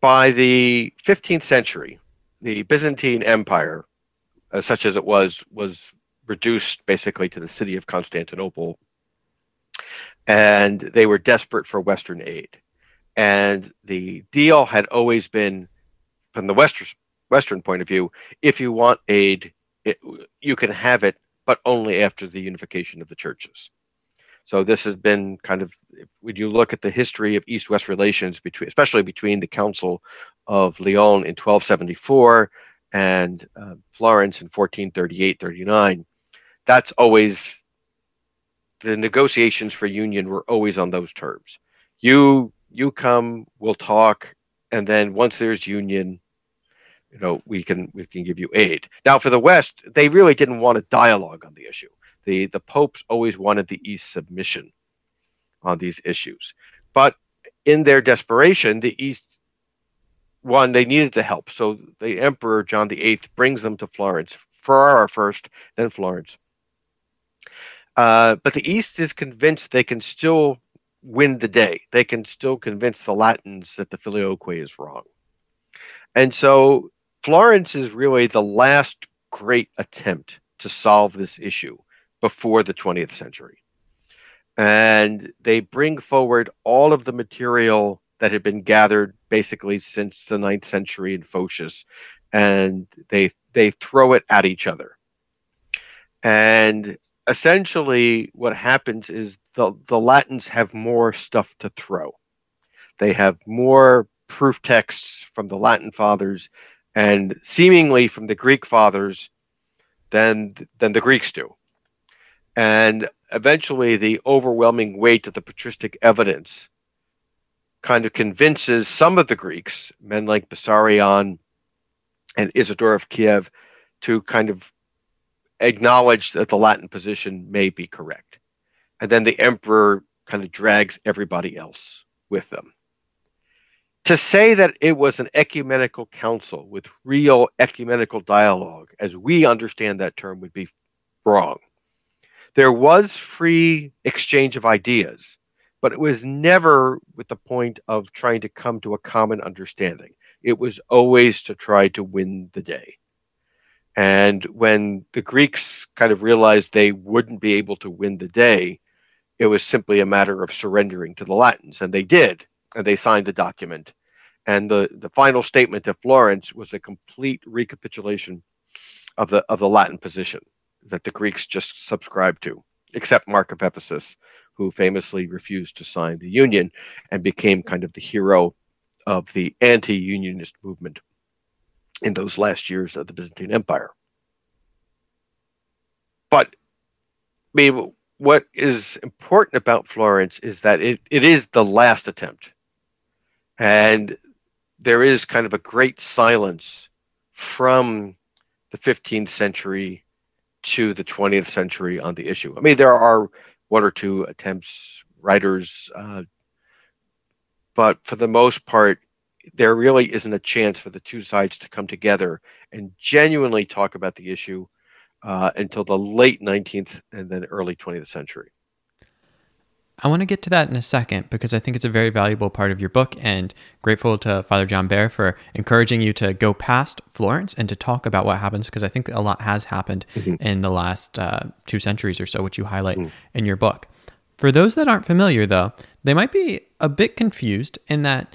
By the fifteenth century, the Byzantine Empire, uh, such as it was, was reduced basically to the city of Constantinople, and they were desperate for Western aid. And the deal had always been, from the Western Western point of view, if you want aid, it, you can have it, but only after the unification of the churches. So this has been kind of, when you look at the history of East-West relations, between, especially between the Council of Lyon in twelve seventy-four and uh, Florence in fourteen thirty-eight thirty-nine, that's always, the negotiations for union were always on those terms. You, you come, we'll talk, and then once there's union, you know, we can we can give you aid. Now, for the West, they really didn't want a dialogue on the issue. The the popes always wanted the East submission on these issues. But in their desperation, the East, one, they needed the help. So the Emperor John the eighth brings them to Florence, Ferrara first, then Florence. Uh, but the East is convinced they can still win the day. They can still convince the Latins that the Filioque is wrong. And so Florence is really the last great attempt to solve this issue before the twentieth century. And they bring forward all of the material that had been gathered basically since the ninth century in Photius, and they they throw it at each other. And essentially what happens is the, the Latins have more stuff to throw. They have more proof texts from the Latin fathers and seemingly from the Greek fathers than than the Greeks do. And eventually the overwhelming weight of the patristic evidence kind of convinces some of the Greeks, men like Bessarion and Isidore of Kiev, to kind of acknowledge that the Latin position may be correct. And then the emperor kind of drags everybody else with them. To say that it was an ecumenical council with real ecumenical dialogue, as we understand that term, would be wrong. There was free exchange of ideas, but it was never with the point of trying to come to a common understanding. It was always to try to win the day. And when the Greeks kind of realized they wouldn't be able to win the day, it was simply a matter of surrendering to the Latins, and they did. And they signed the document. And the, the final statement of Florence was a complete recapitulation of the of the Latin position that the Greeks just subscribed to, except Mark of Ephesus, who famously refused to sign the union and became kind of the hero of the anti-unionist movement in those last years of the Byzantine Empire. But I mean, what is important about Florence is that it, it is the last attempt. And there is kind of a great silence from the fifteenth century to the twentieth century on the issue. I mean, there are one or two attempts, writers, uh, but for the most part, there really isn't a chance for the two sides to come together and genuinely talk about the issue uh, until the late nineteenth and then early twentieth century. I want to get to that in a second because I think it's a very valuable part of your book, and grateful to Father John Bear for encouraging you to go past Florence and to talk about what happens, because I think a lot has happened mm-hmm. in the last uh, two centuries or so, which you highlight mm. in your book. For those that aren't familiar, though, they might be a bit confused in that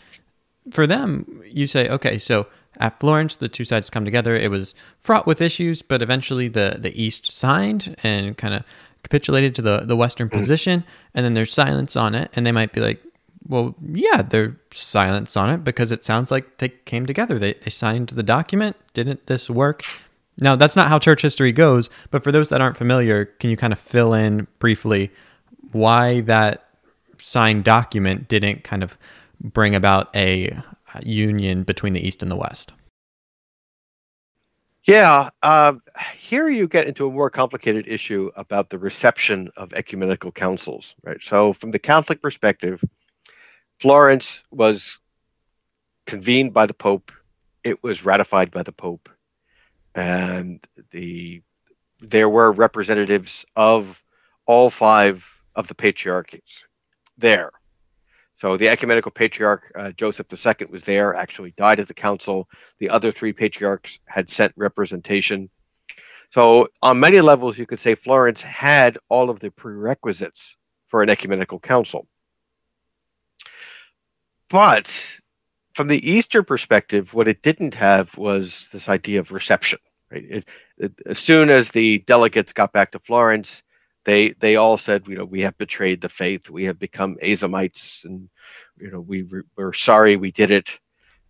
for them, you say, okay, so at Florence, the two sides come together. It was fraught with issues, but eventually the, the East signed and kind of capitulated to the, the Western position, and then there's silence on it, and they might be like, well, yeah, there's silence on it because it sounds like they came together. They, they signed the document. Didn't this work? Now, that's not how church history goes, but for those that aren't familiar, can you kind of fill in briefly why that signed document didn't kind of bring about a union between the East and the West? Yeah, uh, here you get into a more complicated issue about the reception of ecumenical councils, right? So from the Catholic perspective, Florence was convened by the Pope. It was ratified by the Pope. And the there were representatives of all five of the patriarchates there. So the Ecumenical Patriarch, uh, Joseph the Second, was there, actually died at the council. The other three patriarchs had sent representation. So on many levels, you could say Florence had all of the prerequisites for an ecumenical council. But from the Eastern perspective, what it didn't have was this idea of reception. Right? It, it, as soon as the delegates got back to Florence, They they all said, you know, we have betrayed the faith. We have become Azomites, and you know, we re- we're sorry we did it.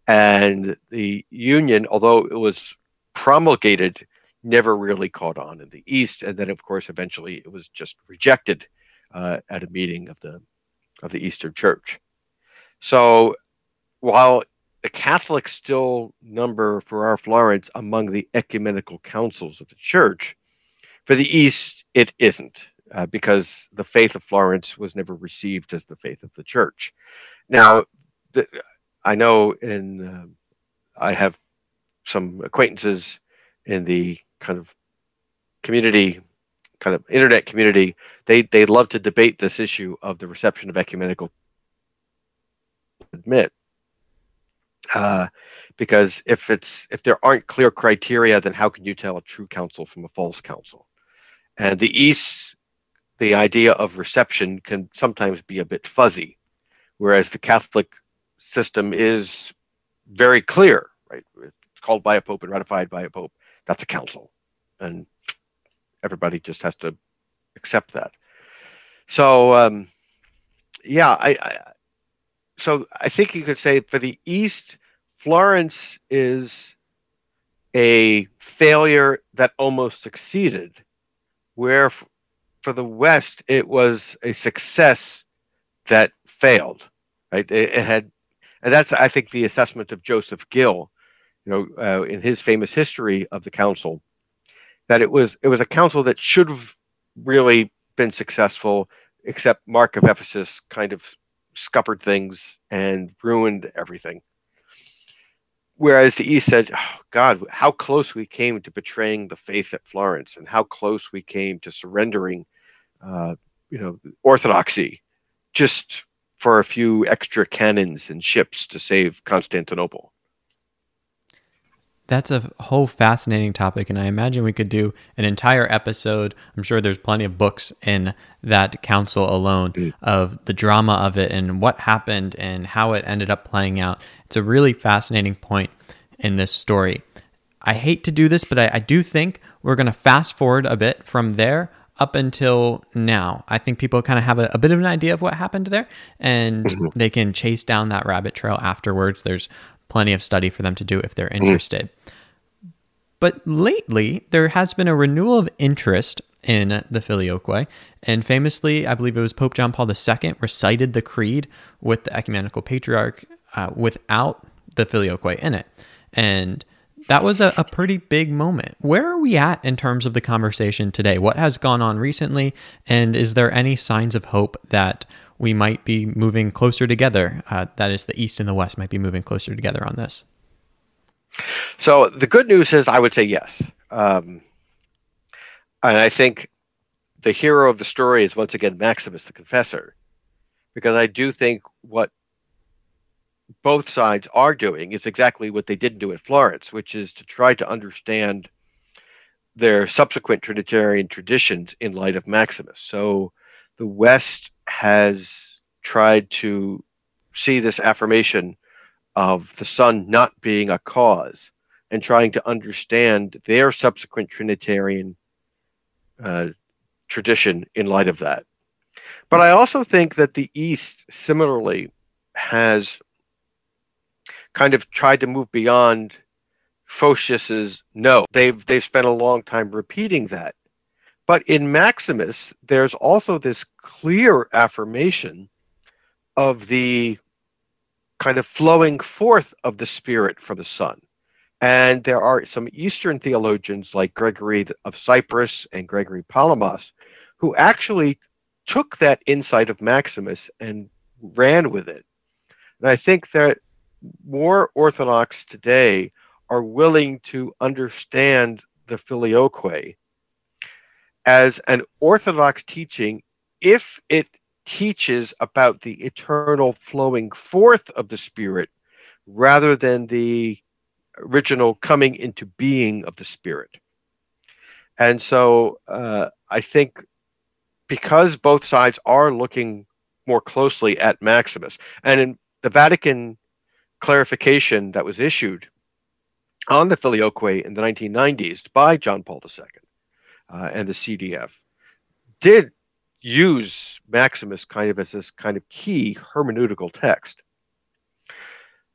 And the union, although it was promulgated, never really caught on in the East. And then, of course, eventually it was just rejected uh, at a meeting of the of the Eastern Church. So while the Catholics still number for our Florence among the ecumenical councils of the Church, for the East, it isn't, uh, because the faith of Florence was never received as the faith of the Church. Now, the, I know in uh, I have some acquaintances in the kind of community, kind of internet community. They they love to debate this issue of the reception of ecumenical admit, uh, because if it's if there aren't clear criteria, then how can you tell a true council from a false council? And the East, the idea of reception can sometimes be a bit fuzzy, whereas the Catholic system is very clear, right? It's called by a pope and ratified by a pope. That's a council. And everybody just has to accept that. So, um, yeah, I, I, so I think you could say for the East, Florence is a failure that almost succeeded, where for the West, it was a success that failed, right? It, it had, and that's, I think, the assessment of Joseph Gill, you know, uh, in his famous history of the council, that it was it was a council that should have really been successful, except Mark of Ephesus kind of scuppered things and ruined everything. Whereas the East said, oh, God, how close we came to betraying the faith at Florence, and how close we came to surrendering, uh, you know, orthodoxy just for a few extra cannons and ships to save Constantinople. That's a whole fascinating topic, and I imagine we could do an entire episode. I'm sure there's plenty of books in that council alone mm. of the drama of it and what happened and how it ended up playing out. It's a really fascinating point in this story. I hate to do this, but I, I do think we're going to fast forward a bit from there up until now. I think people kind of have a, a bit of an idea of what happened there, and mm-hmm. they can chase down that rabbit trail afterwards. There's plenty of study for them to do if they're interested. Mm. But lately, there has been a renewal of interest in the Filioque, and famously, I believe it was Pope John Paul the Second recited the creed with the Ecumenical Patriarch uh, without the Filioque in it, and that was a, a pretty big moment. Where are we at in terms of the conversation today? What has gone on recently, and is there any signs of hope that we might be moving closer together? Uh, that is, the East and the West might be moving closer together on this. So the good news is, I would say yes. Um, and I think the hero of the story is, once again, Maximus the Confessor, because I do think what both sides are doing is exactly what they didn't do at Florence, which is to try to understand their subsequent Trinitarian traditions in light of Maximus. So the West has tried to see this affirmation of the Son not being a cause and trying to understand their subsequent Trinitarian uh, tradition in light of that. But I also think that the East similarly has kind of tried to move beyond Photius's no. They've, they've spent a long time repeating that. But in Maximus, there's also this clear affirmation of the kind of flowing forth of the Spirit from the Son. And there are some Eastern theologians like Gregory of Cyprus and Gregory Palamas who actually took that insight of Maximus and ran with it. And I think that more Orthodox today are willing to understand the Filioque as an Orthodox teaching, if it teaches about the eternal flowing forth of the Spirit rather than the original coming into being of the Spirit. And so uh, I think because both sides are looking more closely at Maximus, and in the Vatican clarification that was issued on the Filioque in the nineteen nineties by John Paul the Second uh, and the C D F did use Maximus kind of as this kind of key hermeneutical text.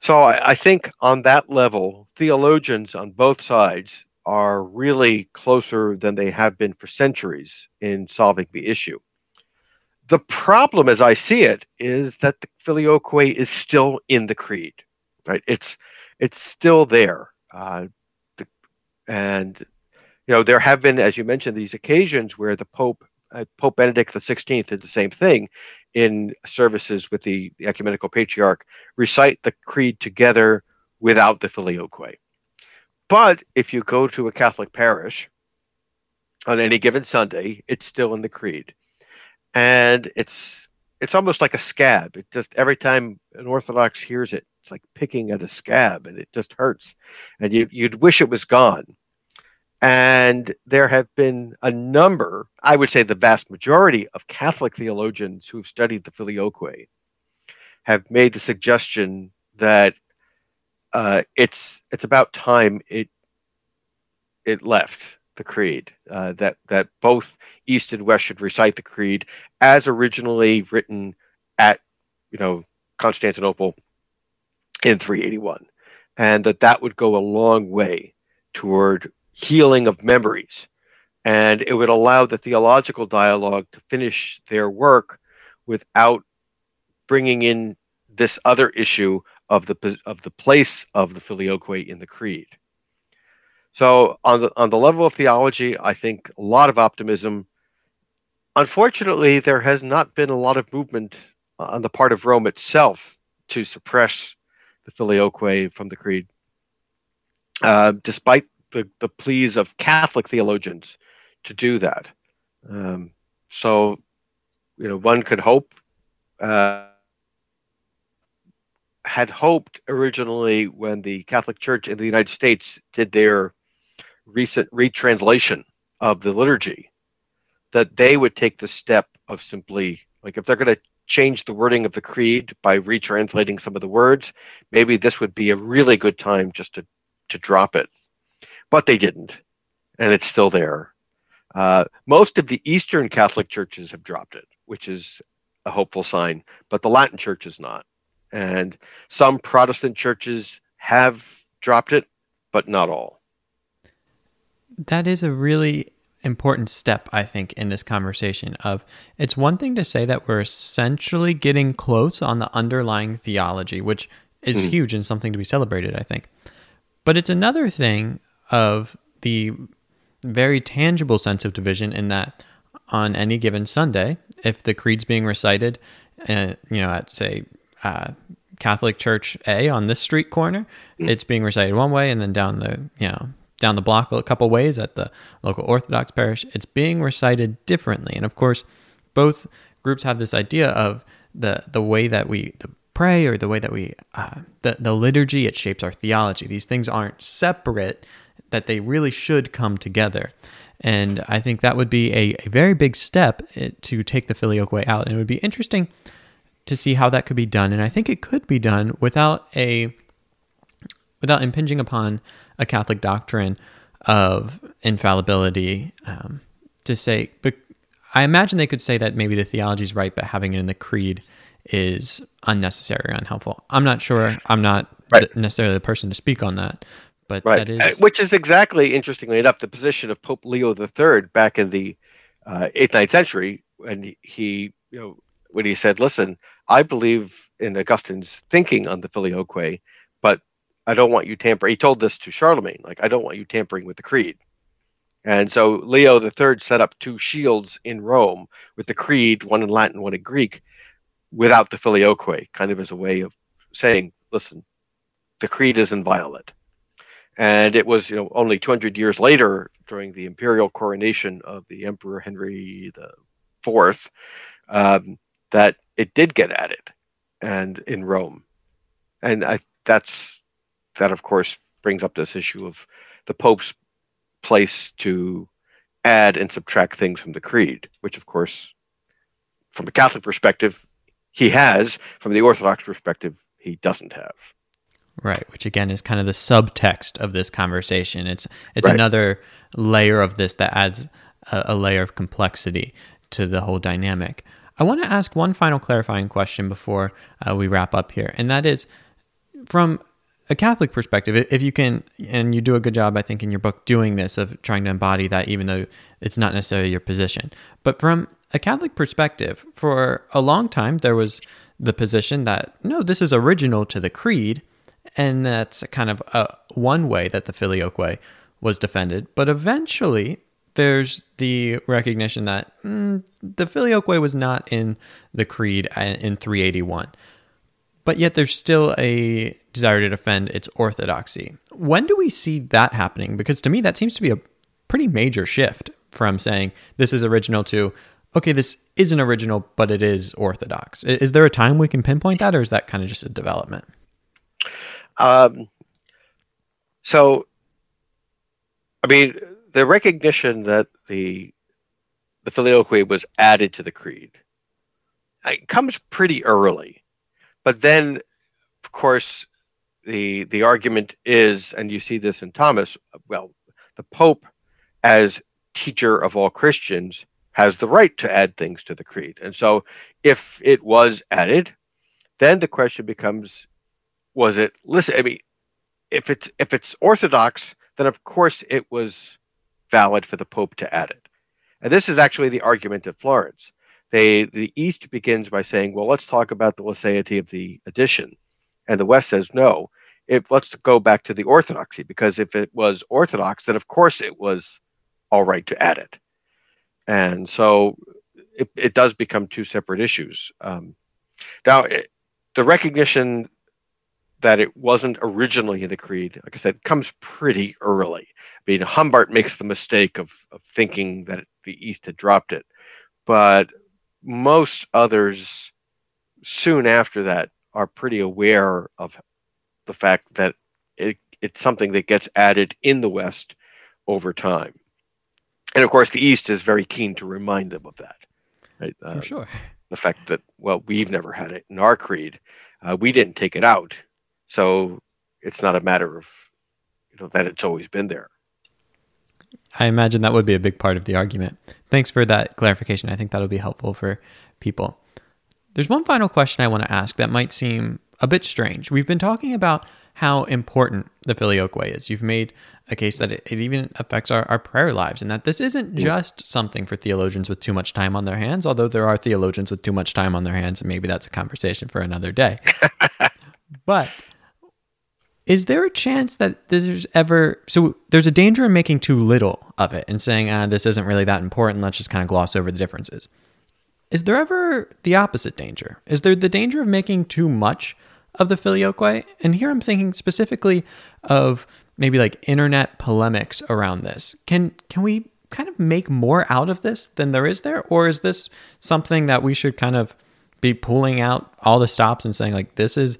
So I, I think on that level, theologians on both sides are really closer than they have been for centuries in solving the issue. The problem, as I see it, is that the Filioque is still in the creed, right? It's it's still there, uh, the, and you know there have been, as you mentioned, these occasions where the Pope, uh, Pope Benedict the sixteenth, did the same thing in services with the, the Ecumenical Patriarch, recite the creed together without the Filioque. But if you go to a Catholic parish on any given Sunday, it's still in the creed. And it's it's almost like a scab. It just, every time an Orthodox hears it, it's like picking at a scab, and it just hurts. And you, you'd wish it was gone. And there have been a number, I would say the vast majority of Catholic theologians who've studied the Filioque have made the suggestion that Uh, it's it's about time it it left the creed, uh, that that both East and West should recite the creed as originally written at you know Constantinople in three eighty-one, and that that would go a long way toward healing of memories, and it would allow the theological dialogue to finish their work without bringing in this other issue of the of the place of the Filioque in the creed. So on the on the level of theology, I think a lot of optimism. Unfortunately, there has not been a lot of movement on the part of Rome itself to suppress the Filioque from the creed, uh, despite the, the pleas of Catholic theologians to do that. Um, so, you know, one could hope. Uh, had hoped originally when the Catholic Church in the United States did their recent retranslation of the liturgy, that they would take the step of simply, like if they're going to change the wording of the creed by retranslating some of the words, maybe this would be a really good time just to, to drop it. But they didn't, and it's still there. Uh, most of the Eastern Catholic churches have dropped it, which is a hopeful sign, but the Latin Church is not. And some Protestant churches have dropped it, but not all. That is a really important step, I think, in this conversation of it's one thing to say that we're essentially getting close on the underlying theology, which is mm-hmm. huge and something to be celebrated, I think. But it's another thing of the very tangible sense of division in that on any given Sunday, if the creed's being recited, uh, you know, at, say, Uh, Catholic Church A on this street corner, it's being recited one way, and then down the you know down the block a couple ways at the local Orthodox parish, it's being recited differently. And of course, both groups have this idea of the the way that we pray or the way that we uh, the the liturgy. It shapes our theology. These things aren't separate; that they really should come together. And I think that would be a, a very big step to take the Filioque out, and it would be interesting to see how that could be done. And I think it could be done without a without impinging upon a Catholic doctrine of infallibility. Um, to say, but I imagine they could say that maybe the theology is right, but having it in the creed is unnecessary or unhelpful. I'm not sure. I'm not right. necessarily the person to speak on that. But right. that is... Which is exactly, interestingly enough, the position of Pope Leo the Third back in the uh, eighth, ninth century, when he, you know, when he said, listen, I believe in Augustine's thinking on the Filioque, but I don't want you tampering. He told this to Charlemagne, like, I don't want you tampering with the creed. And so Leo the Third set up two shields in Rome with the creed, one in Latin, one in Greek, without the Filioque, kind of as a way of saying, listen, the creed is inviolate. And it was, you know, only two hundred years later, during the imperial coronation of the Emperor Henry the Fourth, um, that it did get at it, and in Rome. And I, that's that, of course, brings up this issue of the Pope's place to add and subtract things from the creed, which, of course, from the Catholic perspective, he has. From the Orthodox perspective, he doesn't have. Right, which again is kind of the subtext of this conversation. It's it's right. Another layer of this that adds a, a layer of complexity to the whole dynamic. I want to ask one final clarifying question before uh, we wrap up here, and that is, from a Catholic perspective, if you can, and you do a good job, I think, in your book doing this, of trying to embody that, even though it's not necessarily your position. But from a Catholic perspective, for a long time, there was the position that, no, this is original to the creed, and that's kind of a, one way that the Filioque was defended. But eventually, there's the recognition that mm, the Filioque was not in the creed in three eighty-one. But yet there's still a desire to defend its orthodoxy. When do we see that happening? Because to me, that seems to be a pretty major shift from saying this is original to, okay, this isn't original, but it is orthodox. Is there a time we can pinpoint that, or is that kind of just a development? Um, so, I mean, the recognition that the the Filioque was added to the creed, it comes pretty early. But then, of course, the the argument is, and you see this in Thomas, well, the Pope, as teacher of all Christians, has the right to add things to the creed. And so if it was added, then the question becomes, was it, listen, I mean, if it's, if it's orthodox, then of course it was valid for the Pope to add it. And this is actually the argument at Florence. They, the East begins by saying, well, let's talk about the laicity of the addition. And the West says, no, it, let's go back to the orthodoxy, because if it was orthodox, then of course it was all right to add it. And so it, it does become two separate issues. Um, now, it, the recognition that it wasn't originally in the creed, like I said, comes pretty early. I mean, Humbert makes the mistake of, of thinking that the East had dropped it, but most others soon after that are pretty aware of the fact that it, it's something that gets added in the West over time. And of course, the East is very keen to remind them of that. Right? I'm uh, sure. The fact that, well, we've never had it in our creed. Uh, we didn't take it out. So it's not a matter of, you know, that it's always been there. I imagine that would be a big part of the argument. Thanks for that clarification. I think that'll be helpful for people. There's one final question I want to ask that might seem a bit strange. We've been talking about how important the Filioque is. You've made a case that it, it even affects our, our prayer lives, and that this isn't just something for theologians with too much time on their hands, although there are theologians with too much time on their hands, and maybe that's a conversation for another day. But is there a chance that there's ever... So there's a danger in making too little of it and saying, ah, this isn't really that important, let's just kind of gloss over the differences. Is there ever the opposite danger? Is there the danger of making too much of the Filioque? And here I'm thinking specifically of maybe like internet polemics around this. Can can we kind of make more out of this than there is there? Or is this something that we should kind of be pulling out all the stops and saying, like, this is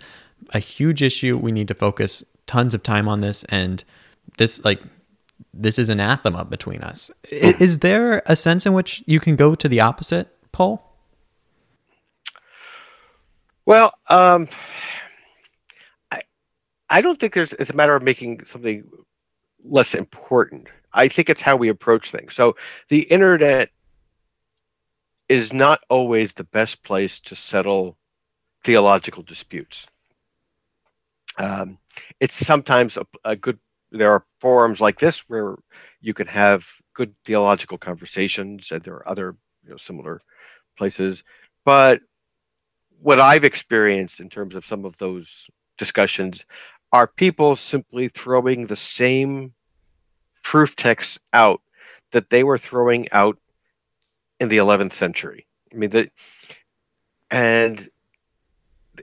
a huge issue, we need to focus tons of time on this, and this, like, this is anathema between us? Is, is there a sense in which you can go to the opposite pole? Well, um, I I don't think there's, it's a matter of making something less important. I think it's how we approach things. So the internet is not always the best place to settle theological disputes. Um, it's sometimes a, a good, there are forums like this where you can have good theological conversations, and there are other, you know, similar places. But what I've experienced in terms of some of those discussions are people simply throwing the same proof texts out that they were throwing out in the eleventh century. I mean, the, and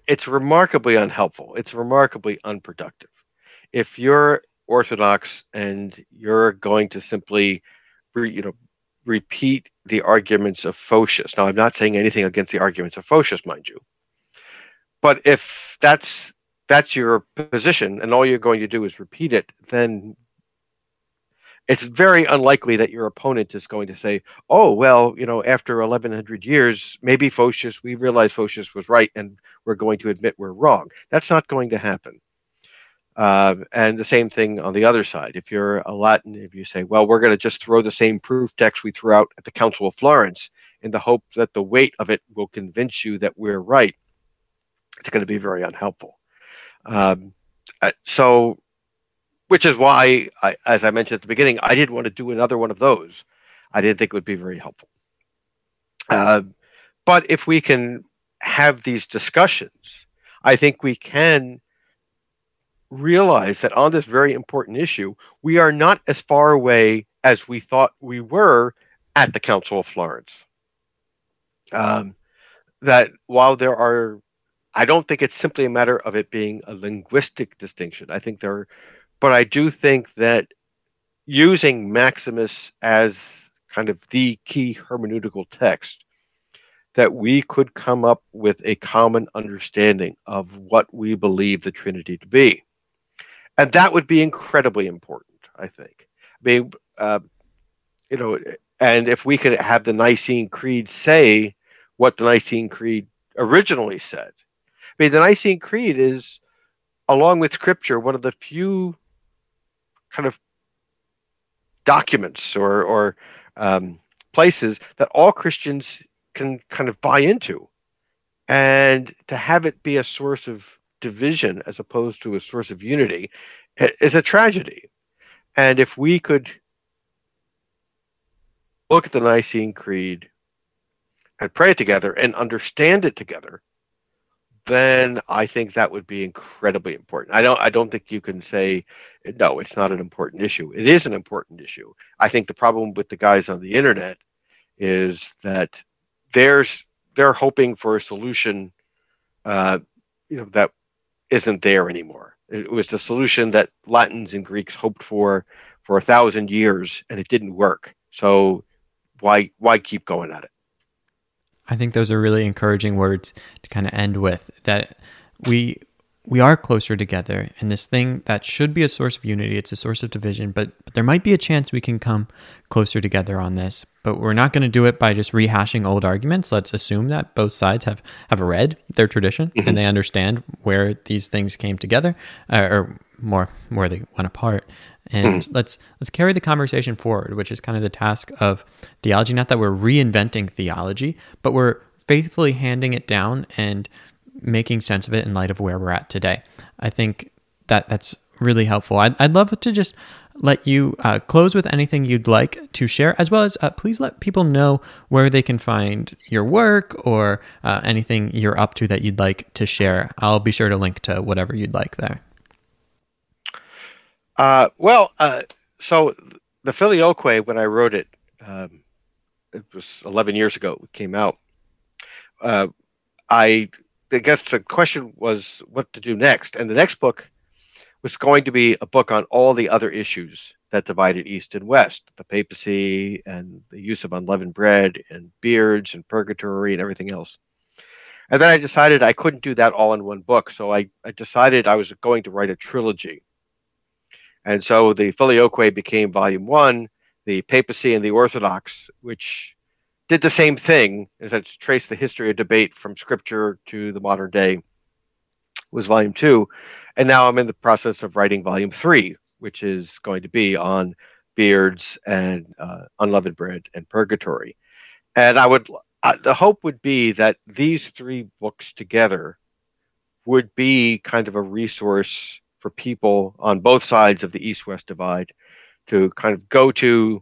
it's remarkably unhelpful. It's remarkably unproductive. If you're Orthodox and you're going to simply, you know, repeat the arguments of Photius. Now, I'm not saying anything against the arguments of Photius, mind you. But if that's that's your position and all you're going to do is repeat it, then it's very unlikely that your opponent is going to say, oh, well, you know, after eleven hundred years, maybe Photius, we realize Photius was right and we're going to admit we're wrong. That's not going to happen. Uh, and the same thing on the other side. If you're a Latin, if you say, well, we're going to just throw the same proof text we threw out at the Council of Florence in the hope that the weight of it will convince you that we're right, it's going to be very unhelpful. Um, so, which is why, I, as I mentioned at the beginning, I didn't want to do another one of those. I didn't think it would be very helpful. Uh, but if we can have these discussions, I think we can realize that on this very important issue, we are not as far away as we thought we were at the Council of Florence. Um, that while there are, I don't think it's simply a matter of it being a linguistic distinction. I think there are, but I do think that using Maximus as kind of the key hermeneutical text, that we could come up with a common understanding of what we believe the Trinity to be. And that would be incredibly important, I think. I mean, uh, you know, and if we could have the Nicene Creed say what the Nicene Creed originally said. I mean, the Nicene Creed is, along with Scripture, one of the few kind of documents or, or um, places that all Christians can kind of buy into. And to have it be a source of division as opposed to a source of unity is a tragedy. And if we could look at the Nicene Creed and pray it together and understand it together, then I think that would be incredibly important. I don't I don't think you can say, no, it's not an important issue. It is an important issue. I think the problem with the guys on the internet is that there's they're hoping for a solution uh, you know, that isn't there anymore. It was the solution that Latins and Greeks hoped for for a thousand years, and it didn't work. So why why keep going at it? I think those are really encouraging words to kind of end with, that we we are closer together, and this thing that should be a source of unity, it's a source of division, but, but there might be a chance we can come closer together on this. But we're not going to do it by just rehashing old arguments. Let's assume that both sides have, have read their tradition mm-hmm. and they understand where these things came together, uh, or more where they went apart. And mm-hmm. let's let's carry the conversation forward, which is kind of the task of theology, not that we're reinventing theology, but we're faithfully handing it down and making sense of it in light of where we're at today. I think that that's really helpful. I'd, I'd love to just let you uh, close with anything you'd like to share, as well as uh, please let people know where they can find your work or uh, anything you're up to that you'd like to share. I'll be sure to link to whatever you'd like there. Uh, well, uh, so the Filioque, when I wrote it, um, it was eleven years ago it came out. Uh, I, I guess the question was what to do next. And the next book was going to be a book on all the other issues that divided East and West, the papacy and the use of unleavened bread and beards and purgatory and everything else. And then I decided I couldn't do that all in one book. So I, I decided I was going to write a trilogy. And so the Filioque became volume one, the papacy and the Orthodox, which did the same thing, as I traced the history of debate from scripture to the modern day, was volume two. And now I'm in the process of writing volume three, which is going to be on beards and uh, unleavened bread and purgatory. And I would, uh, the hope would be that these three books together would be kind of a resource for people on both sides of the East-West divide to kind of go to,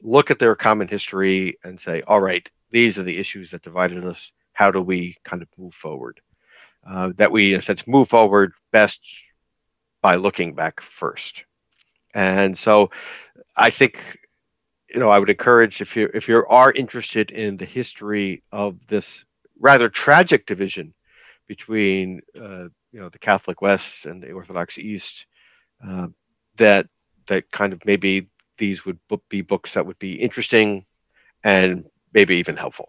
look at their common history and say, all right, these are the issues that divided us. How do we kind of move forward? Uh, that we, in a sense, move forward best by looking back first. And so I think, you know, I would encourage, if you if you are interested in the history of this rather tragic division between, uh, you know, the Catholic West and the Orthodox East, uh, that that kind of maybe these would be books that would be interesting and maybe even helpful.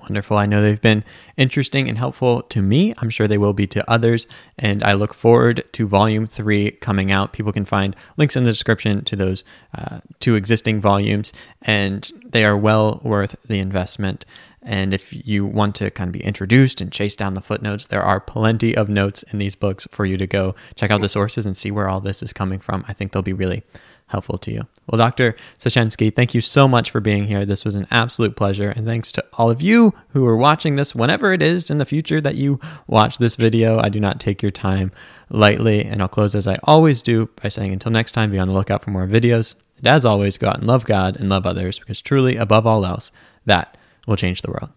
Wonderful. I know they've been interesting and helpful to me. I'm sure they will be to others. And I look forward to Volume three coming out. People can find links in the description to those uh, two existing volumes, and they are well worth the investment. And if you want to kind of be introduced and chase down the footnotes, there are plenty of notes in these books for you to go check out the sources and see where all this is coming from. I think they'll be really helpful to you. Well, Doctor Siecienski, thank you so much for being here. This was an absolute pleasure. And thanks to all of you who are watching this, whenever it is in the future that you watch this video. I do not take your time lightly. And I'll close as I always do by saying, until next time, be on the lookout for more videos. And as always, go out and love God and love others, because truly, above all else, that will change the world.